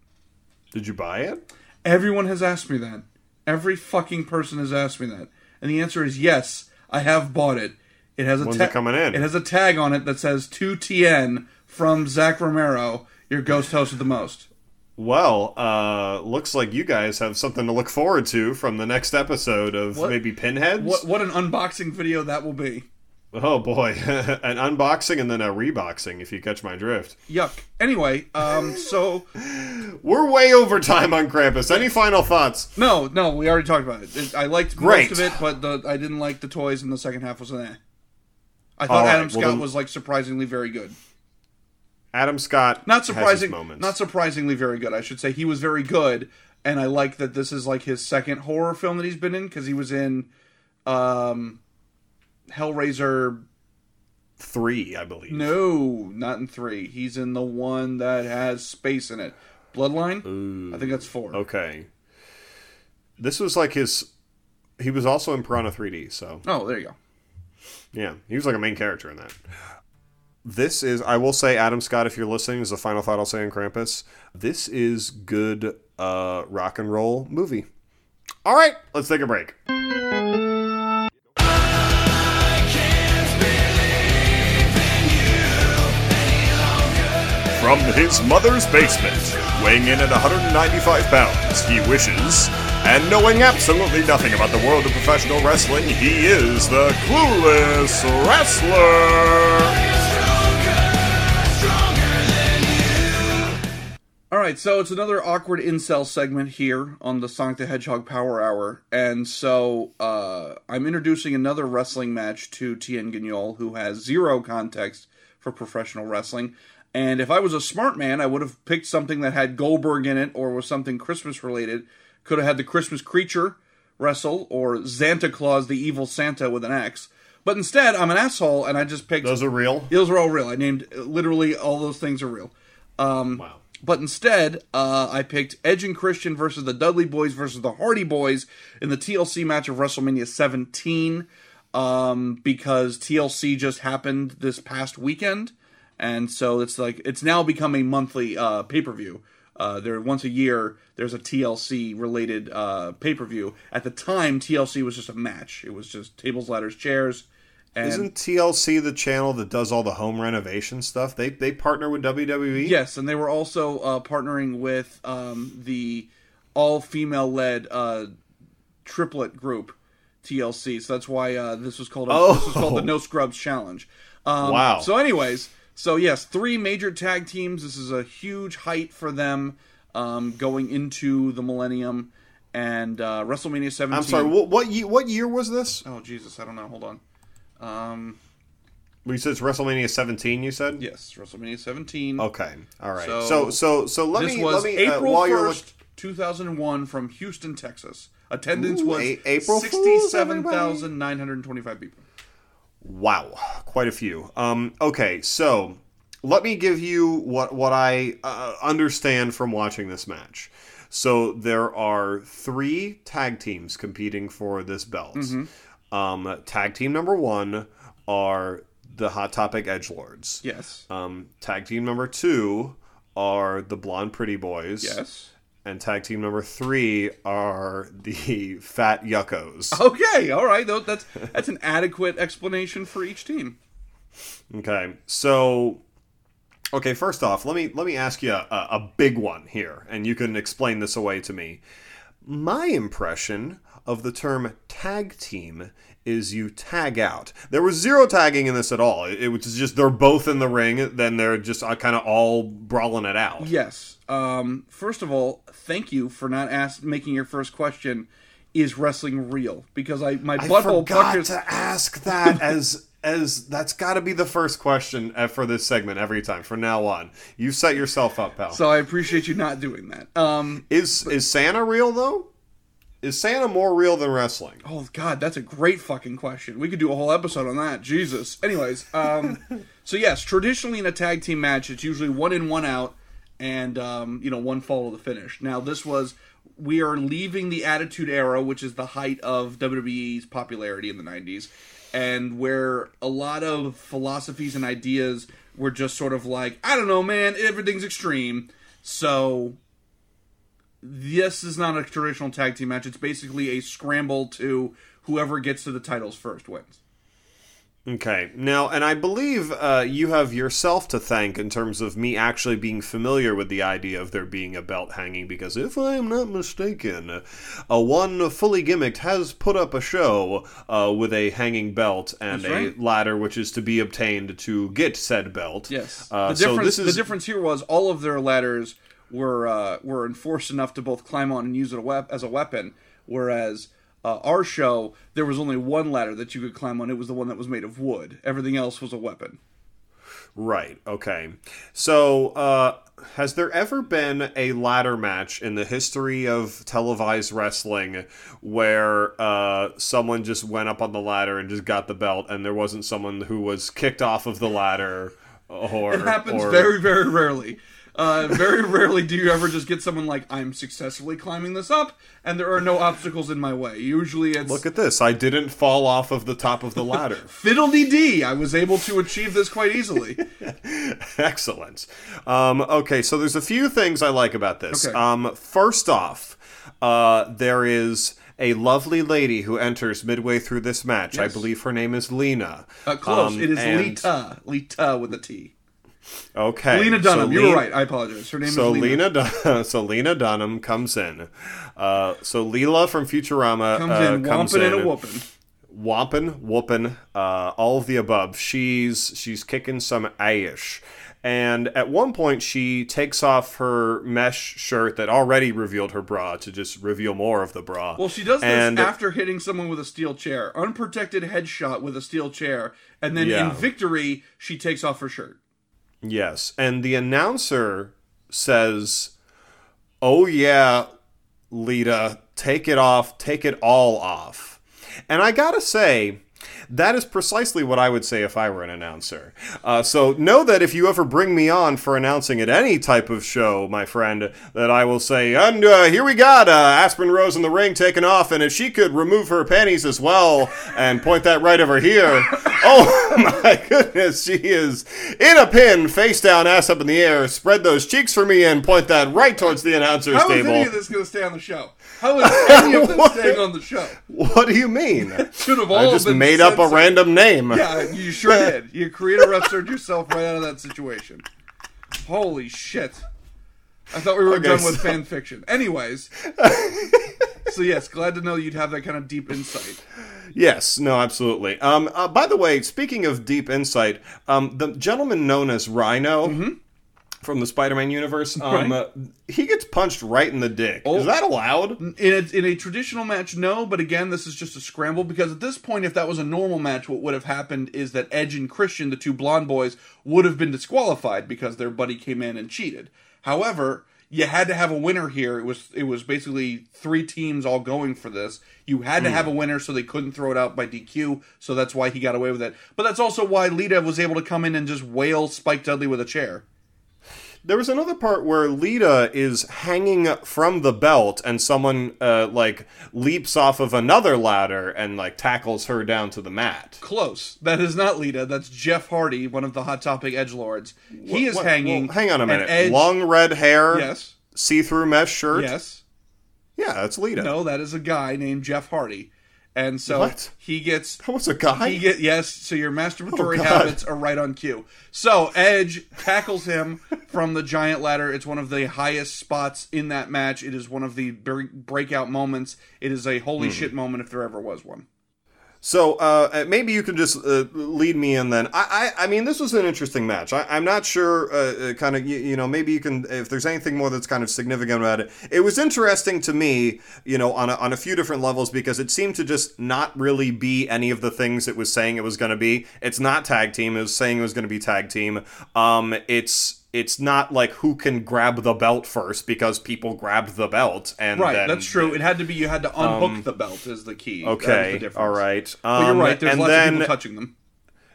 Did you buy it? Everyone has asked me that. Every fucking person has asked me that. And the answer is yes, I have bought it. It has a When's ta- it coming in? It has a tag on it that says to Tien from Zach Romero, your ghost host of the most. Well, uh, looks like you guys have something to look forward to from the next episode of what, maybe Pinheads. What, what an unboxing video that will be. Oh, boy. An unboxing and then a reboxing, if you catch my drift. Yuck. Anyway, um, so... We're way over time on Krampus. Any final thoughts? No, no, we already talked about it. it I liked Great. most of it, but the, I didn't like the toys, and the second half was eh. I thought right, Adam Scott well, then... was, like, surprisingly very good. Adam Scott not surprising, moments. Not surprisingly very good. I should say he was very good, and I like that this is like his second horror film that he's been in, because he was in um, Hellraiser... Three, I believe. No, not in three. He's in the one that has space in it. Bloodline? Ooh. I think that's four. Okay. This was like his... He was also in Piranha three D, so... Oh, there you go. Yeah, he was like a main character in that. This is, I will say, Adam Scott, if you're listening, is the final thought I'll say on Krampus. This is good uh, rock and roll movie. All right, let's take a break. From his mother's basement, weighing in at one hundred ninety-five pounds, he wishes, and knowing absolutely nothing about the world of professional wrestling, he is the Clueless Wrestler. All right, so it's another awkward incel segment here on the Sonic the Hedgehog Power Hour. And so uh, I'm introducing another wrestling match to Tien Gagnol, who has zero context for professional wrestling. And if I was a smart man, I would have picked something that had Goldberg in it or was something Christmas-related. Could have had the Christmas creature wrestle or Santa Claus, the evil Santa with an axe. But instead, I'm an asshole, and I just picked... Those are real? Those are all real. I named literally all those things are real. Um, wow. But instead, uh, I picked Edge and Christian versus the Dudley Boys versus the Hardy Boys in the T L C match of WrestleMania seventeen, um, because T L C just happened this past weekend, and so it's like it's now become a monthly uh, pay-per-view. Uh, there once a year there's a T L C related uh, pay-per-view. At the time, T L C was just a match; it was just tables, ladders, chairs. And isn't T L C the channel that does all the home renovation stuff? They they partner with W W E? Yes, and they were also uh, partnering with um, the all-female-led uh, triplet group, T L C. So that's why uh, this was called a, oh. this was called the No Scrubs Challenge. Um, wow. So anyways, so yes, three major tag teams. This is a huge height for them. um, going into the millennium, and uh, WrestleMania seventeen. I'm sorry, what what year, what year was this? Oh, Jesus, I don't know. Hold on. Um, well, you said it's WrestleMania seventeen, you said? Yes, WrestleMania seventeen. Okay, all right. So, so, so, so let this me... This was let me, April uh, first, two thousand one, from Houston, Texas. Attendance Ooh, was a- sixty-seven thousand nine hundred twenty-five people. Wow, quite a few. Um, okay, so let me give you what, what I uh, understand from watching this match. So there are three tag teams competing for this belt. Mm-hmm. Um, tag team number one are the Hot Topic Edgelords. Yes. Um, tag team number two are the Blonde Pretty Boys. Yes. And tag team number three are the Fat Yuckos. Okay, all right. That's, that's an adequate explanation for each team. Okay, so... Okay, first off, let me let me ask you a, a big one here, and you can explain this away to me. My impression of the term tag team is you tag out. There was zero tagging in this at all. It was just they're both in the ring, then they're just kind of all brawling it out. Yes. Um, first of all, thank you for not ask, making your first question, is wrestling real? Because I my butthole... I forgot buckers- to ask that as... As that's got to be the first question for this segment every time from now on. You set yourself up, pal. So I appreciate you not doing that. Um, is but, is Santa real though? Is Santa more real than wrestling? Oh God, that's a great fucking question. We could do a whole episode on that. Jesus. Anyways, um, so yes, traditionally in a tag team match, it's usually one in, one out, and um, you know one fall to the finish. Now this was we are leaving the Attitude Era, which is the height of W W E's popularity in the nineties. And where a lot of philosophies and ideas were just sort of like, I don't know, man, everything's extreme. So this is not a traditional tag team match. It's basically a scramble to whoever gets to the titles first wins. Okay. Now, and I believe uh, you have yourself to thank in terms of me actually being familiar with the idea of there being a belt hanging, because if I am not mistaken, a one fully gimmicked has put up a show uh, with a hanging belt and That's right. a ladder which is to be obtained to get said belt. Yes. Uh, the, so difference, this is... the difference here was all of their ladders were uh, were enforced enough to both climb on and use it a wep- as a weapon, whereas... Uh, our show, there was only one ladder that you could climb on. It was the one that was made of wood. Everything else was a weapon. Right, okay. So, uh, has there ever been a ladder match in the history of televised wrestling where uh, someone just went up on the ladder and just got the belt and there wasn't someone who was kicked off of the ladder? Or, it happens or... very, very rarely. Uh, very rarely do you ever just get someone like, I'm successfully climbing this up, and there are no obstacles in my way. Usually it's... Look at this. I didn't fall off of the top of the ladder. Fiddle-dee-dee. I was able to achieve this quite easily. Excellent. Um, okay, so there's a few things I like about this. Okay. Um, first off, uh, there is... a lovely lady who enters midway through this match. Yes. I believe her name is Lena. Uh, close. Um, it is and... Lita. Lita with a T. Okay. Lena Dunham. So you Le- were right. I apologize. Her name so is Lena. Lena Dun- so Lena Dunham comes in. Uh, so Leela from Futurama comes in, uh, comes in and a whooping. Whopping, whooping, uh, all of the above. She's she's kicking some ass. And at one point, she takes off her mesh shirt that already revealed her bra to just reveal more of the bra. Well, she does and this after hitting someone with a steel chair. Unprotected headshot with a steel chair. And then yeah. in victory, she takes off her shirt. Yes. And the announcer says, oh, yeah, Lita, take it off. Take it all off. And I gotta say... that is precisely what I would say if I were an announcer. Uh, so know that if you ever bring me on for announcing at any type of show, my friend, that I will say, and uh, here we got uh, Aspen Rose in the ring taken off, and if she could remove her panties as well and point that right over here. Oh, my goodness, she is in a pin, face down, ass up in the air. Spread those cheeks for me and point that right towards the announcer's table. How is table. Any of this going to stay on the show? How is any of this staying on the show? What do you mean? Should have all I just been made up a random name. Yeah, you sure did. You creator wrestled yourself right out of that situation. Holy shit. I thought we were okay, done with so... fan fiction. Anyways. So yes, glad to know you'd have that kind of deep insight. Yes, no, absolutely. Um, uh, by the way, speaking of deep insight, um, the gentleman known as Rhino... Mm-hmm. from the Spider-Man universe, um, right. uh, he gets punched right in the dick. Oh. Is that allowed? In a, in a traditional match, no, but again, this is just a scramble, because at this point, if that was a normal match, what would have happened is that Edge and Christian, the two blonde boys, would have been disqualified because their buddy came in and cheated. However, you had to have a winner here. It was it was basically three teams all going for this. You had to mm. have a winner, so they couldn't throw it out by D Q, so that's why he got away with it. But that's also why Lita was able to come in and just wail Spike Dudley with a chair. There was another part where Lita is hanging from the belt, and someone, uh, like, leaps off of another ladder and, like, tackles her down to the mat. Close. That is not Lita. That's Jeff Hardy, one of the Hot Topic edgelords. He is what, what, hanging... Well, hang on a minute. Edge... Long red hair? Yes. See-through mesh shirt? Yes. Yeah, that's Lita. No, that is a guy named Jeff Hardy. And so what? he gets... That was a guy? He get, yes, so your masturbatory oh, habits are right on cue. So Edge tackles him from the giant ladder. It's one of the highest spots in that match. It is one of the breakout moments. It is a holy mm. shit moment if there ever was one. So uh, maybe you can just uh, lead me in then. I, I I mean, this was an interesting match. I, I'm not sure uh, kind of, you, you know, maybe you can, if there's anything more that's kind of significant about it. It was interesting to me, you know, on a, on a few different levels, because it seemed to just not really be any of the things it was saying it was going to be. It's not tag team. It was saying it was going to be tag team. Um, it's... It's not like who can grab the belt first, because people grabbed the belt. And right, then, that's true. It had to be, you had to unhook um, the belt is the key. Okay, the all right. Um, well, you're right, there's lots then, of people touching them.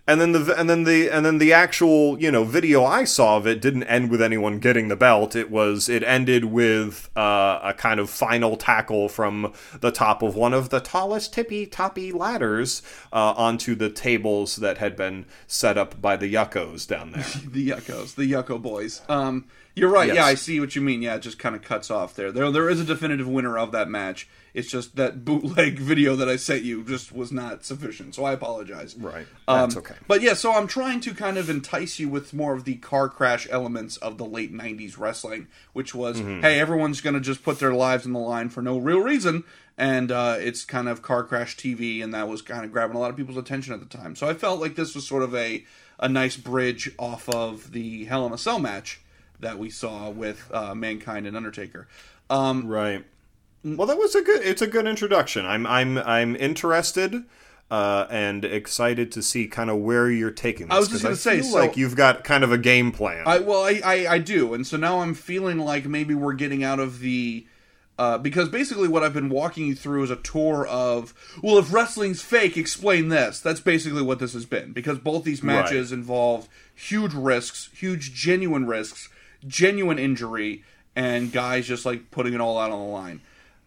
And then the and then the and then the actual, you know, video I saw of it didn't end with anyone getting the belt. It was it ended with uh, a kind of final tackle from the top of one of the tallest tippy toppy ladders uh, onto the tables that had been set up by the yuckos down there. the yuckos, the yucko boys. Um, you're right. Yes. Yeah, I see what you mean. Yeah, it just kind of cuts off there. There, there is a definitive winner of that match. It's just that bootleg video that I sent you just was not sufficient, so I apologize. Right, that's um, okay. But yeah, so I'm trying to kind of entice you with more of the car crash elements of the late nineties wrestling, which was, mm-hmm. hey, everyone's going to just put their lives on the line for no real reason, and uh, it's kind of car crash T V, and that was kind of grabbing a lot of people's attention at the time. So I felt like this was sort of a, a nice bridge off of the Hell in a Cell match that we saw with uh, Mankind and Undertaker. Um, right. Well, that was a good. It's a good introduction. I'm, I'm, I'm interested uh, and excited to see kind of where you're taking this. I was just going to say, feel so, like you've got kind of a game plan. I, well, I, I, I, do, and so now I'm feeling like maybe we're getting out of the uh, because basically what I've been walking you through is a tour of, well, if wrestling's fake, explain this. That's basically what this has been, because both these matches right. involved huge risks, huge genuine risks, genuine injury, and guys just like putting it all out on the line.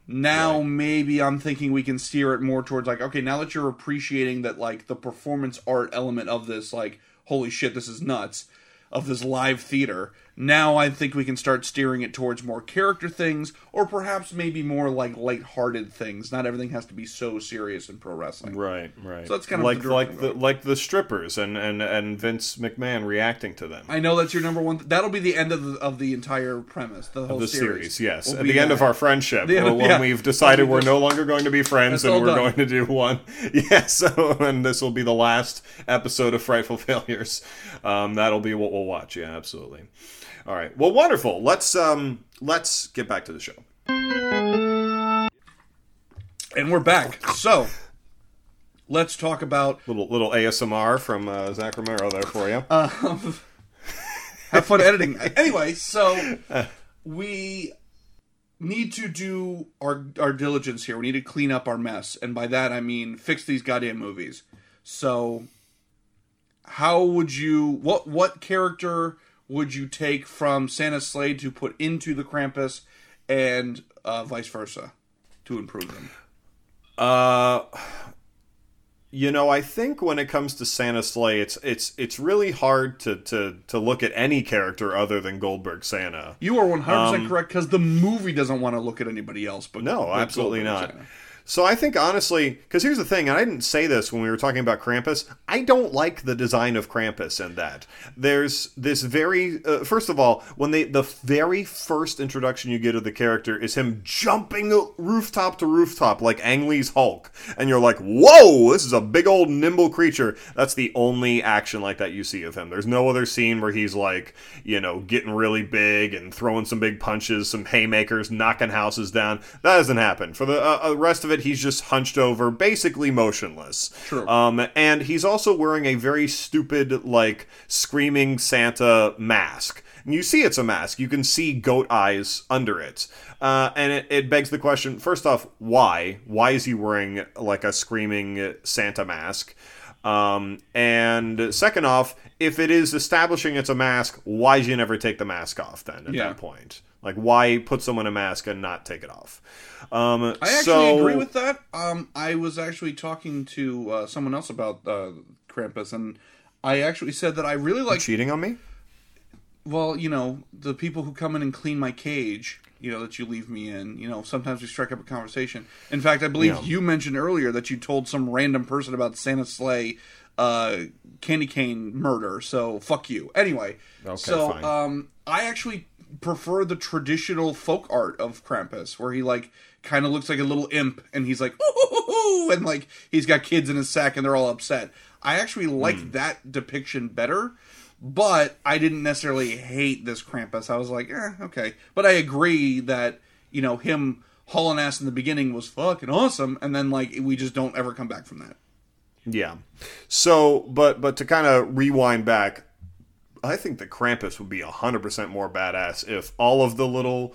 Now, right. maybe I'm thinking we can steer it more towards, like, okay, now that you're appreciating that, like, the performance art element of this, like, holy shit, this is nuts, of this live theater, now I think we can start steering it towards more character things, or perhaps maybe more, like, lighthearted things. Not everything has to be so serious in pro wrestling. Right, right. So that's kind of like, the like the Like the strippers and, and, and Vince McMahon reacting to them. I know that's your number one... Th- that'll be the end of the, of the entire premise, the whole the series. series. Yes, we'll at the that. end of our friendship, end, when yeah. we've decided we're no longer going to be friends that's and we're done. going to do one. Yeah, so, and this will be the last episode of Frightful Failures. Um, that'll be what we'll watch, yeah, absolutely. All right. Well, wonderful. Let's um, let's get back to the show. And we're back. So let's talk about little little A S M R from uh, Zach Romero there for you. Um, have fun editing. Anyway, so we need to do our our diligence here. We need to clean up our mess, and by that I mean fix these goddamn movies. So how would you? What what character? Would you take from Santa's Slay to put into the Krampus, and uh, vice versa, to improve them? Uh, you know, I think when it comes to Santa's Slay, it's it's it's really hard to to, to look at any character other than Goldberg Santa. You are one hundred percent correct, because the movie doesn't want to look at anybody else. But no, absolutely not. So I think, honestly, because here's the thing, and I didn't say this when we were talking about Krampus, I don't like the design of Krampus in that. There's this very, uh, first of all, when they the very first introduction you get of the character is him jumping rooftop to rooftop like Ang Lee's Hulk. And you're like, whoa, this is a big old nimble creature. That's the only action like that you see of him. There's no other scene where he's like, you know, getting really big and throwing some big punches, some haymakers, knocking houses down. That doesn't happen. For the uh, rest of it, he's just hunched over, basically motionless. True. Um, and he's also wearing a very stupid, like, screaming Santa mask. And you see it's a mask. You can see goat eyes under it. Uh, and it, it begs the question, first off, why? Why is he wearing, like, a screaming Santa mask? Um, and second off, if it is establishing it's a mask, why do you never take the mask off then at yeah. that point? Like, why put someone in a mask and not take it off? Um, I actually so... agree with that. Um, I was actually talking to uh, someone else about uh, Krampus, and I actually said that I really like... You're cheating on me? Well, you know, the people who come in and clean my cage, you know, that you leave me in, you know, sometimes we strike up a conversation. In fact, I believe yeah. you mentioned earlier that you told some random person about Santa's Slay uh, candy cane murder, so fuck you. Anyway, okay, so um, I actually... prefer the traditional folk art of Krampus, where he like kind of looks like a little imp, and he's like, ooh, and like he's got kids in his sack, and they're all upset. I actually like mm. that depiction better, but I didn't necessarily hate this Krampus. I was like, eh, okay, but I agree that you know him hauling ass in the beginning was fucking awesome, and then like we just don't ever come back from that. Yeah. So, but but to kind of rewind back. I think the Krampus would be one hundred percent more badass if all of the little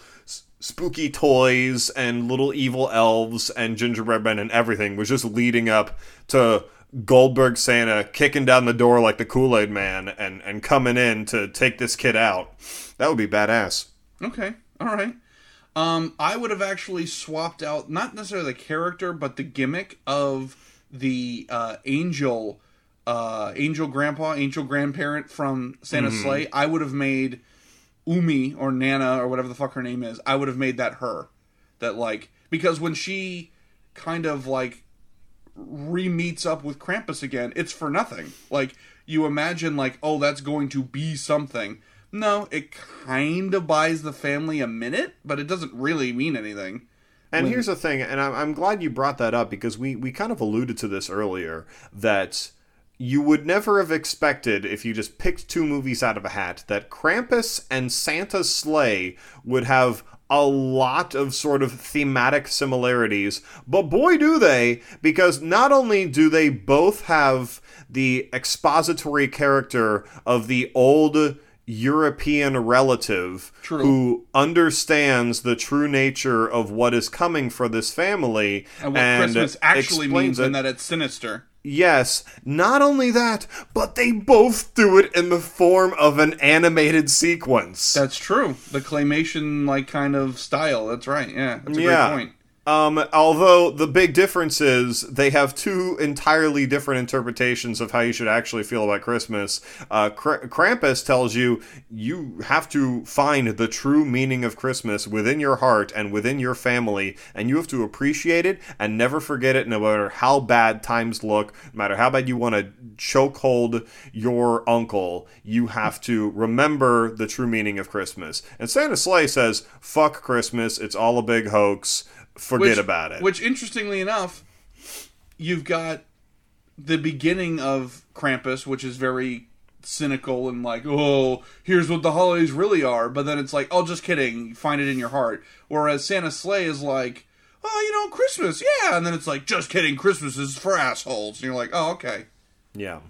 spooky toys and little evil elves and gingerbread men and everything was just leading up to Goldberg Santa kicking down the door like the Kool-Aid Man and, and coming in to take this kid out. That would be badass. Okay. All right. Um, I would have actually swapped out, not necessarily the character, but the gimmick of the uh, angel Uh, angel grandpa, angel grandparent from Santa's mm. Slay. I would have made Umi or Nana or whatever the fuck her name is. I would have made that her. That like because when she kind of like re-meets up with Krampus again, it's for nothing. Like you imagine like, oh, that's going to be something. No, it kind of buys the family a minute, but it doesn't really mean anything. And when... here's the thing, and I'm glad you brought that up because we we kind of alluded to this earlier that. You would never have expected, if you just picked two movies out of a hat, that Krampus and Santa's Slay would have a lot of sort of thematic similarities. But boy, do they, because not only do they both have the expository character of the old European relative true. Who understands the true nature of what is coming for this family. And what and Christmas actually means it. And that it's sinister. Yes, not only that, but they both do it in the form of an animated sequence. That's true. The claymation, like, kind of style. That's right, yeah. That's a yeah. great point. Um, although the big difference is they have two entirely different interpretations of how you should actually feel about Christmas. Uh, Kr- Krampus tells you you have to find the true meaning of Christmas within your heart and within your family, and you have to appreciate it and never forget it, no matter how bad times look, no matter how bad you want to chokehold your uncle, you have to remember the true meaning of Christmas. And Santa's Slay says, fuck Christmas, it's all a big hoax. Forget which, about it. Which, interestingly enough, you've got the beginning of Krampus, which is very cynical and like, oh, here's what the holidays really are. But then it's like, oh, just kidding. Find it in your heart. Whereas Santa's Slay is like, oh, you know, Christmas, yeah. And then it's like, just kidding. Christmas is for assholes. And you're like, oh, okay. Yeah.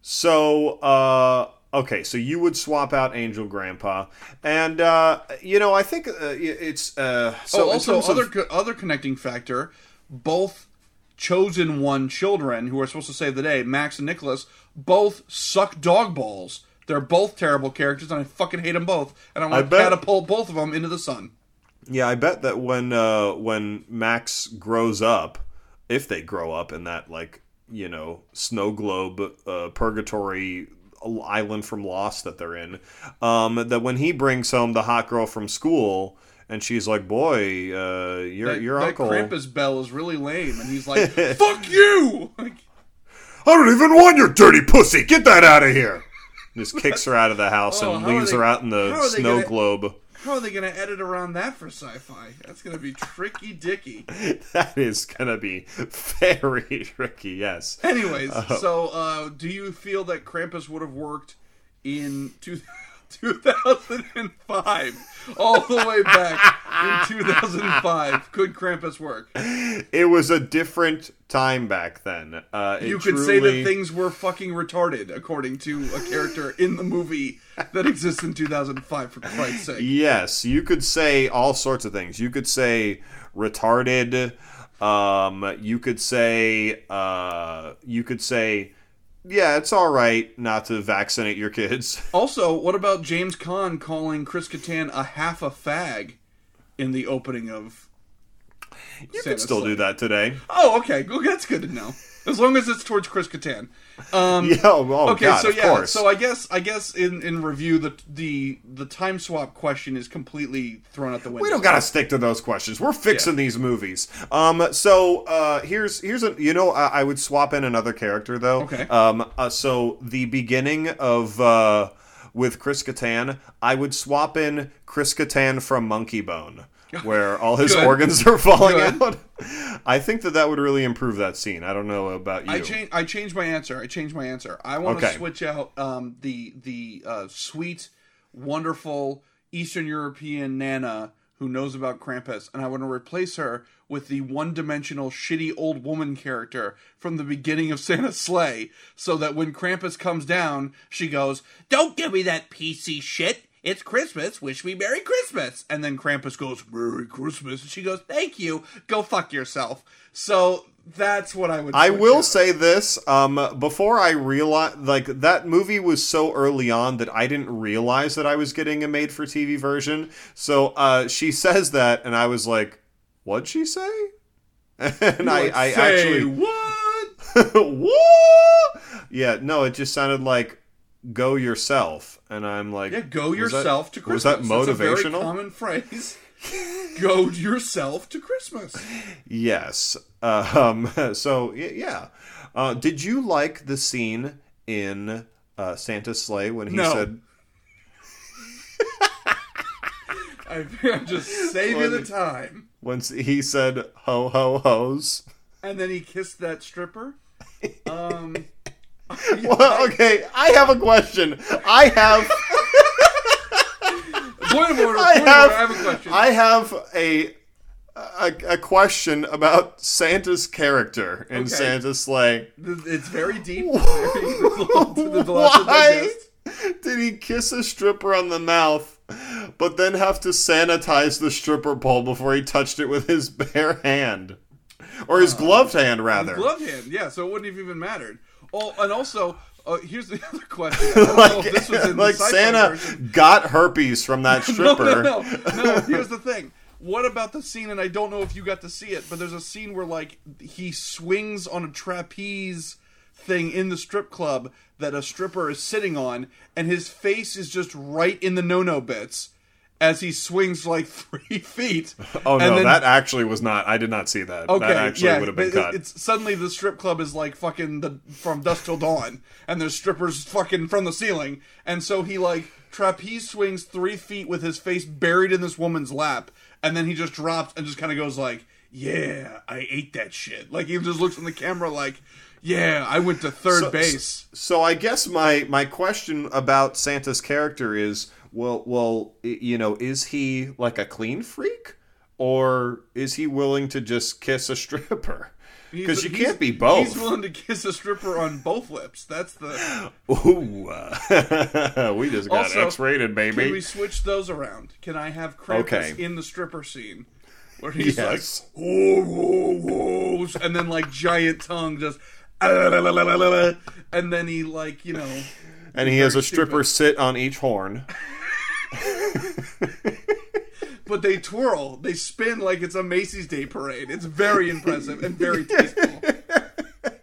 So, uh... okay, so you would swap out Angel Grandpa, and uh, you know I think uh, it's uh, so. Oh, also, other of... co- other connecting factor: both chosen one children who are supposed to save the day, Max and Nicholas, both suck dog balls. They're both terrible characters, and I fucking hate them both. And I want to catapult both of them into the sun. Yeah, I bet that when uh, when Max grows up, if they grow up in that like you know snow globe uh, purgatory. Island from Lost that they're in, um, that when he brings home the hot girl from school, And she's like, boy, uh, your that, your that uncle... That Krampus bell is really lame. And he's like, fuck you! Like, I don't even want your dirty pussy! Get that out of here! And just kicks her out of the house oh, and leaves they, her out in the snow gonna, globe. How are they going to edit around that for sci-fi? That's going to be tricky dicky. That is going to be very tricky, yes. Anyways, uh, so uh, do you feel that Krampus would have worked in two thousand? two thousand five. All the way back in two thousand five. Could Krampus work? It was a different time back then. Uh, you could truly... say that things were fucking retarded, according to a character in the movie that exists in two thousand five, for Christ's sake. Yes, you could say all sorts of things. You could say retarded. Um, you could say... Uh, you could say... Yeah, it's all right not to vaccinate your kids. Also, what about James Caan calling Chris Kattan a half a fag in the opening of You Santa's could still Slay. Do that today. Oh, okay. Well, that's good to know. As long as it's towards Chris Kattan. Um, yeah, oh, okay, God, so of yeah, course. So I guess I guess in, in review, the, the the time swap question is completely thrown out the window. We don't got to stick to those questions. We're fixing yeah. these movies. Um, so uh, here's here's a you know I, I would swap in another character though. Okay. Um, uh, so the beginning of uh, with Chris Kattan, I would swap in Chris Kattan from Monkey Bone. Where all his Good. organs are falling Good. out. I think that that would really improve that scene. I don't know about you. I, change, I changed my answer. I changed my answer. I want okay. to switch out um, the the uh, sweet, wonderful Eastern European Nana who knows about Krampus, and I want to replace her with the one-dimensional, shitty old woman character from the beginning of Santa's Slay, so that when Krampus comes down, she goes, "Don't give me that P C shit. It's Christmas. Wish me Merry Christmas." And then Krampus goes, "Merry Christmas." And she goes, "Thank you. Go fuck yourself." So that's what I would I will out. say this. Um, before I realized, like, that movie was so early on that I didn't realize that I was getting a made-for-T V version. So uh, she says that, and I was like, what'd she say? And I, I say, actually... what? What? Yeah, no, it just sounded like, "Go yourself," and I'm like, "Yeah, go yourself that, to Christmas." Was that motivational? That's a very common phrase. Go yourself to Christmas. Yes. Uh, um. So yeah. Uh, did you like the scene in uh, Santa's Slay when he no. said? I'm just saving when, the time. Once he said "ho ho ho's," and then he kissed that stripper. Um. Well, okay, I have a question. I have. Point of order. I have, I have a question. I have a, a a question about Santa's character in okay. Santa's Slay. It's very deep. Why did he kiss a stripper on the mouth, but then have to sanitize the stripper pole before he touched it with his bare hand, or his uh, gloved hand rather? His gloved hand, yeah. So it wouldn't have even mattered. Oh, and also, uh, here's the other question. I don't like, know if this was in like the Santa version. Got herpes from that stripper. no, no, no, no. Here's the thing. What about the scene? And I don't know if you got to see it, but there's a scene where like he swings on a trapeze thing in the strip club that a stripper is sitting on, and his face is just right in the no-no bits as he swings like three feet. Oh, and no, then, that actually was not... I did not see that. Okay, that actually yeah, would have been it, cut. It's, suddenly the strip club is like fucking the, from dusk till dawn, and there's strippers fucking from the ceiling, and so he like trapeze swings three feet with his face buried in this woman's lap, and then he just drops and just kind of goes like, "Yeah, I ate that shit." Like, he just looks in the camera like... Yeah, I went to third so, base. So I guess my, my question about Santa's character is, well, well, you know, is he like a clean freak? Or is he willing to just kiss a stripper? Because you can't be both. He's willing to kiss a stripper on both lips. That's the... Ooh. Uh, we just got also, X-rated, baby. Can we switch those around? Can I have Krampus okay. in the stripper scene? Where he's yes. like, "Oh, whoa, whoa," and then like giant tongue just... And then he like, you know, and he has a stripper stupid. sit on each horn. But they twirl, they spin like it's a Macy's Day Parade. It's very impressive and very tasteful.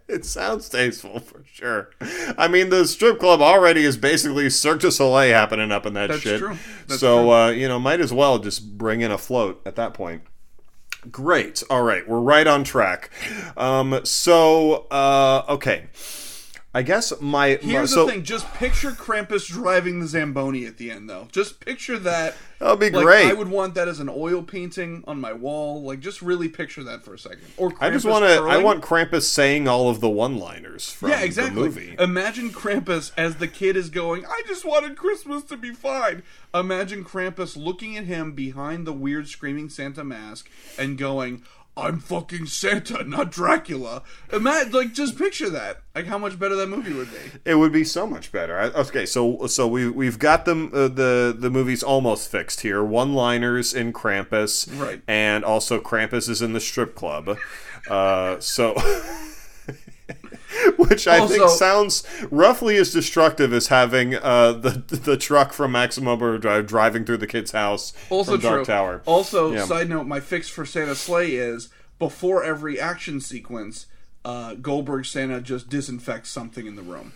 It sounds tasteful for Sure. I mean, the strip club already is basically Cirque du Soleil happening up in that That's shit. True. That's so, true. So, uh, you know, might as well just bring in a float at that point. Great. All right. We're right on track. Um, so, uh, okay. I guess my... Here's my, so, the thing. Just picture Krampus driving the Zamboni at the end, though. Just picture that. That'll be like, great. I would want that as an oil painting on my wall. Like, just really picture that for a second. Or Krampus I just want to... I want Krampus saying all of the one-liners from yeah, exactly. the movie. Imagine Krampus as the kid is going, I just wanted Christmas to be fine. Imagine Krampus looking at him behind the weird screaming Santa mask and going... I'm fucking Santa, not Dracula. Imagine, like, just picture that. Like, how much better that movie would be. It would be so much better. I, okay, so so we we've got the uh, the the movie's almost fixed here. One-liners in Krampus, right? And also Krampus is in the strip club. Uh, so, which I also think sounds roughly as destructive as having uh, the the truck from Maximum Overdrive driving through the kid's house also from Dark true. Tower. Also, yeah. Side note, my fix for Santa's Slay is, before every action sequence, uh, Goldberg Santa just disinfects something in the room.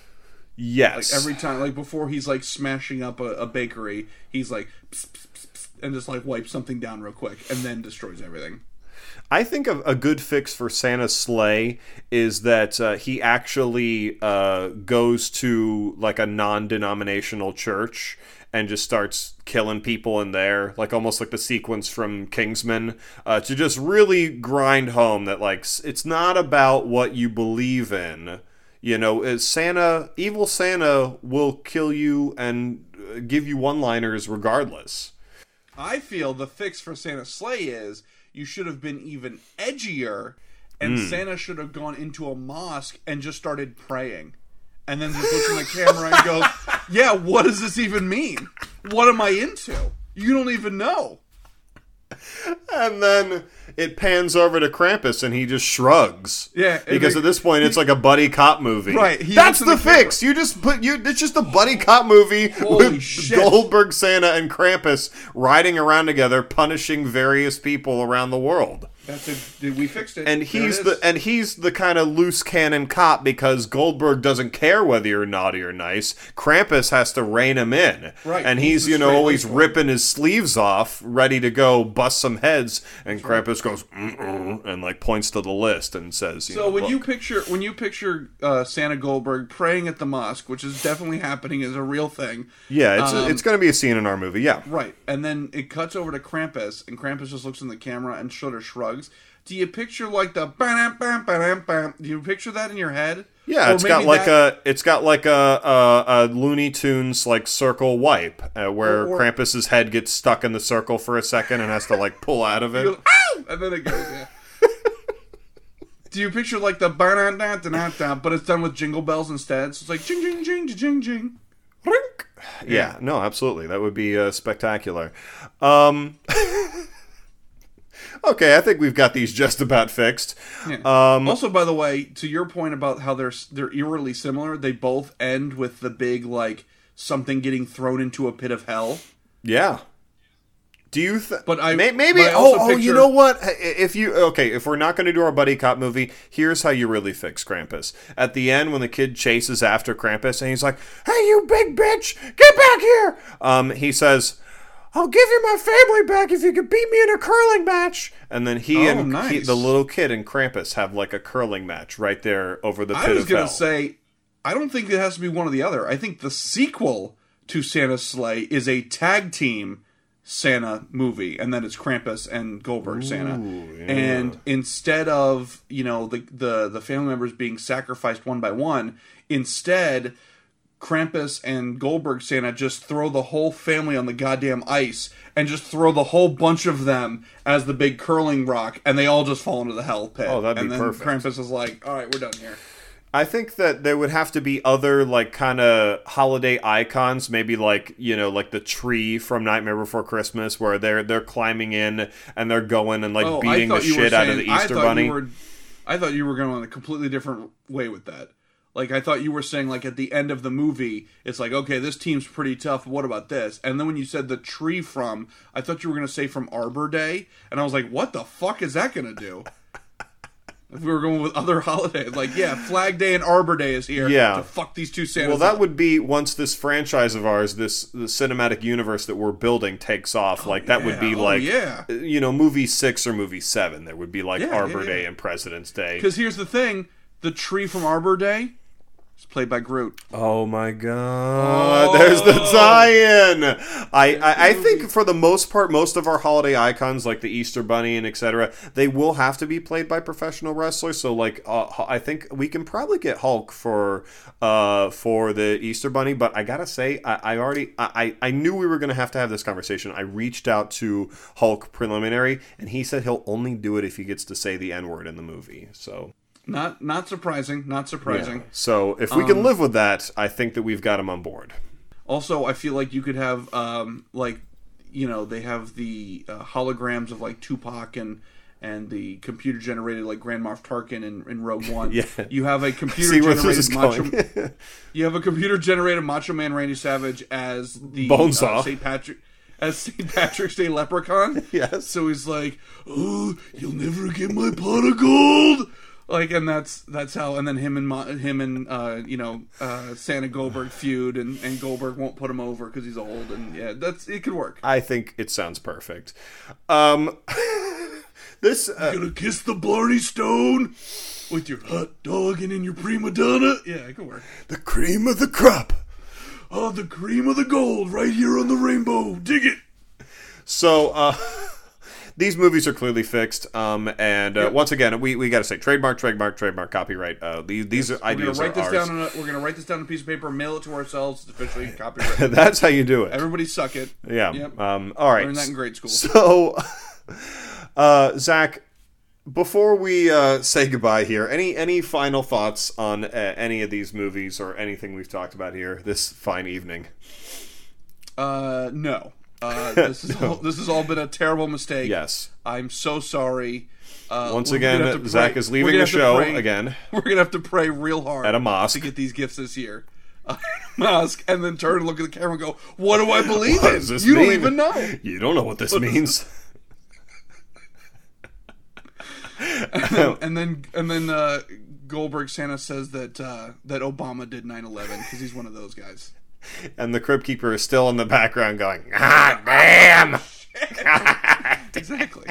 Yes. Like, every time, like, before he's, like, smashing up a, a bakery, he's like, pss, pss, pss, pss, and just, like, wipes something down real quick, and then destroys everything. I think a, a good fix for Santa's Slay is that uh, he actually uh, goes to, like, a non-denominational church and just starts killing people in there, like almost like the sequence from Kingsman, uh, to just really grind home that, like, it's not about what you believe in. You know, Santa, evil Santa will kill you and give you one-liners regardless. I feel the fix for Santa's Slay is... You should have been even edgier, and mm. Santa should have gone into a mosque and just started praying. And then just looks in the camera and goes, yeah, what does this even mean? What am I into? You don't even know. And then it pans over to Krampus, and he just shrugs. Yeah, because like, at this point, it's like a buddy cop movie. Right. That's the, the fix. You just put you. It's just a buddy cop movie Holy with shit. Goldberg, Santa, and Krampus riding around together, punishing various people around the world. That's a, we fixed it. And he's it the and he's the kind of loose cannon cop because Goldberg doesn't care whether you're naughty or nice. Krampus has to rein him in. Right. And he's, he's you know, always ripping his sleeves off, ready to go bust some heads. And That's Krampus right. goes, mm-mm, and like points to the list and says, you So know, when, you picture, when you picture uh, Santa Goldberg praying at the mosque, which is definitely happening, is a real thing. Yeah, it's um, it's going to be a scene in our movie, yeah. Right. And then it cuts over to Krampus, and Krampus just looks in the camera and sort of shrugs. Do you picture like the bam bam bam bam? Do you picture that in your head? Yeah, or it's got like that... a it's got like a, a, a Looney Tunes like circle wipe uh, where or, or... Krampus's head gets stuck in the circle for a second and has to like pull out of it. Goes, ow! And then it goes. Yeah. Do you picture like the bam bam bam bam? But it's done with jingle bells instead. So it's like jing jing jing jing jing. Yeah. yeah, no, absolutely. That would be uh, spectacular. Um... Okay, I think we've got these just about fixed. Yeah. Um, also, by the way, to your point about how they're they're eerily similar, they both end with the big, like, something getting thrown into a pit of hell. Yeah. Do you think... But I... May- maybe... But I also oh, picture- oh, you know what? If you... Okay, if we're not going to do our buddy cop movie, here's how you really fix Krampus. At the end, when the kid chases after Krampus, and he's like, hey, you big bitch! Get back here! Um, he says... I'll give you my family back if you can beat me in a curling match. And then he oh, and nice. he, the little kid and Krampus have like a curling match right there over the pit of hell. I was going to say, I don't think it has to be one or the other. I think the sequel to Santa's Slay is a tag team Santa movie, and then it's Krampus and Goldberg Ooh, Santa. Yeah. And instead of, you know, the, the, the family members being sacrificed one by one, instead... Krampus and Goldberg Santa just throw the whole family on the goddamn ice and just throw the whole bunch of them as the big curling rock, and they all just fall into the hell pit. Oh, that'd be perfect. And then Krampus is like, all right, we're done here. I think that there would have to be other, like, kind of holiday icons, maybe like, you know, like the tree from Nightmare Before Christmas, where they're they're climbing in and they're going and, like, oh, beating the shit saying, out of the Easter I Bunny. Were, I thought you were going a completely different way with that. Like, I thought you were saying, like, at the end of the movie, it's like, okay, this team's pretty tough, what about this? And then when you said the tree from, I thought you were going to say from Arbor Day, and I was like, what the fuck is that going to do? If we were going with other holidays, like, yeah, Flag Day and Arbor Day is here yeah. to fuck these two Santas. Well, that up. would be once this franchise of ours, this the cinematic universe that we're building takes off. Oh, like, that yeah. would be oh, like, yeah. you know, movie six or movie seven. There would be like yeah, Arbor yeah, yeah. Day and President's Day. Because here's the thing, the tree from Arbor Day is played by Groot. Oh my God. Oh. There's the tie-in. I, I, I think for the most part, most of our holiday icons like the Easter Bunny and et cetera, they will have to be played by professional wrestlers. So like, uh, I think we can probably get Hulk for uh, for the Easter Bunny. But I gotta say, I, I already, I, I knew we were gonna have to have this conversation. I reached out to Hulk preliminary, and he said he'll only do it if he gets to say the N-word in the movie. So. Not not surprising, not surprising. Yeah. So if we can um, live with that, I think that we've got him on board. Also, I feel like you could have, um, like, you know, they have the uh, holograms of, like, Tupac and and the computer-generated, like, Grand Moff Tarkin in, in Rogue One. yeah. You have a computer-generated Macho... you have a computer-generated Macho Man Randy Savage as the... Bonesaw. Uh, Saint Patrick... As Saint Patrick's Day Leprechaun. Yes. So he's like, oh, you'll never get my pot of gold! Like, and that's that's how, and then him and Ma, him and uh, you know uh, Santa Goldberg feud, and, and Goldberg won't put him over because he's old, and yeah, that's it could work. I think it sounds perfect. Um, this uh, you gonna kiss the Blarney Stone with your hot dog and in your prima donna? Yeah, it could work. The cream of the crop, oh, the cream of the gold, right here on the rainbow. Dig it. So. Uh... These movies are clearly fixed, um, and uh, yep. once again, we we got to say trademark, trademark, trademark, copyright. Uh, these these yes. are ideas. We're gonna write are this ours. Down. On a, we're gonna write this down on a piece of paper, mail it to ourselves. It's officially copyrighted. That's how you do it. Everybody suck it. Yeah. Yep. Um, all right. Learned that in grade school. So, uh, Zach, before we uh, say goodbye here, any any final thoughts on uh, any of these movies or anything we've talked about here this fine evening? Uh, no. Uh, this is no. all, this has all been a terrible mistake. Yes, I'm so sorry. Uh, Once again, Zach is leaving the show. Again, we're gonna have to pray real hard at a mosque to get these gifts this year. Uh, mosque, and then turn and look at the camera and go, "What do I believe in? You mean? Don't even know. You don't know what this what means." and then and then, and then uh, Goldberg Santa says that uh, that Obama did nine eleven because he's one of those guys. And the Crypt Keeper is still in the background going, ah, damn! Exactly.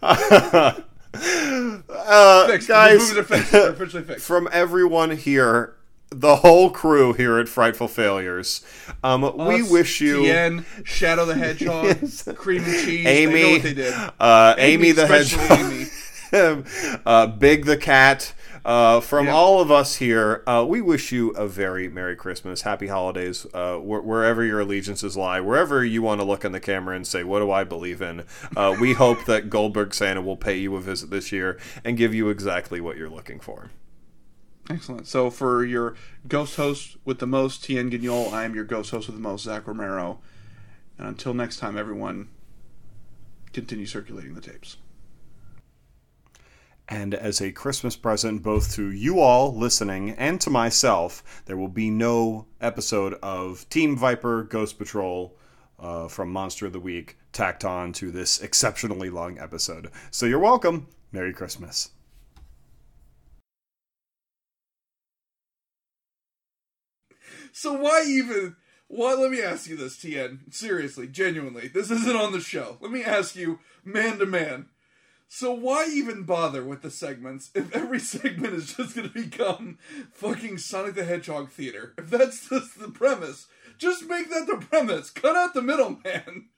Uh, uh, fixed. Guys, fixed. Officially fixed. From everyone here, the whole crew here at Frightful Failures, um, Us, we wish you... Tien, Shadow the Hedgehog, yes. Cream and Cheese, Amy, they know what they did. Uh, Amy, Amy the Hedgehog, Amy. uh, Big the Cat... Uh, from yeah. all of us here, uh, we wish you a very Merry Christmas, Happy Holidays, uh, wh- wherever your allegiances lie, wherever you want to look in the camera and say, what do I believe in? Uh, we hope that Goldberg Santa will pay you a visit this year and give you exactly what you're looking for. Excellent. So for your ghost host with the most, Tien Gagnol, I am your ghost host with the most, Zach Romero. And until next time, everyone, continue circulating the tapes. And as a Christmas present, both to you all listening and to myself, there will be no episode of Team Viper Ghost Patrol uh, from Monster of the Week tacked on to this exceptionally long episode. So you're welcome. Merry Christmas. So why even... Why, let me ask you this, Tien. Seriously, genuinely. This isn't on the show. Let me ask you man to man. So why even bother with the segments if every segment is just going to become fucking Sonic the Hedgehog theater? If that's just the premise, just make that the premise. Cut out the middleman.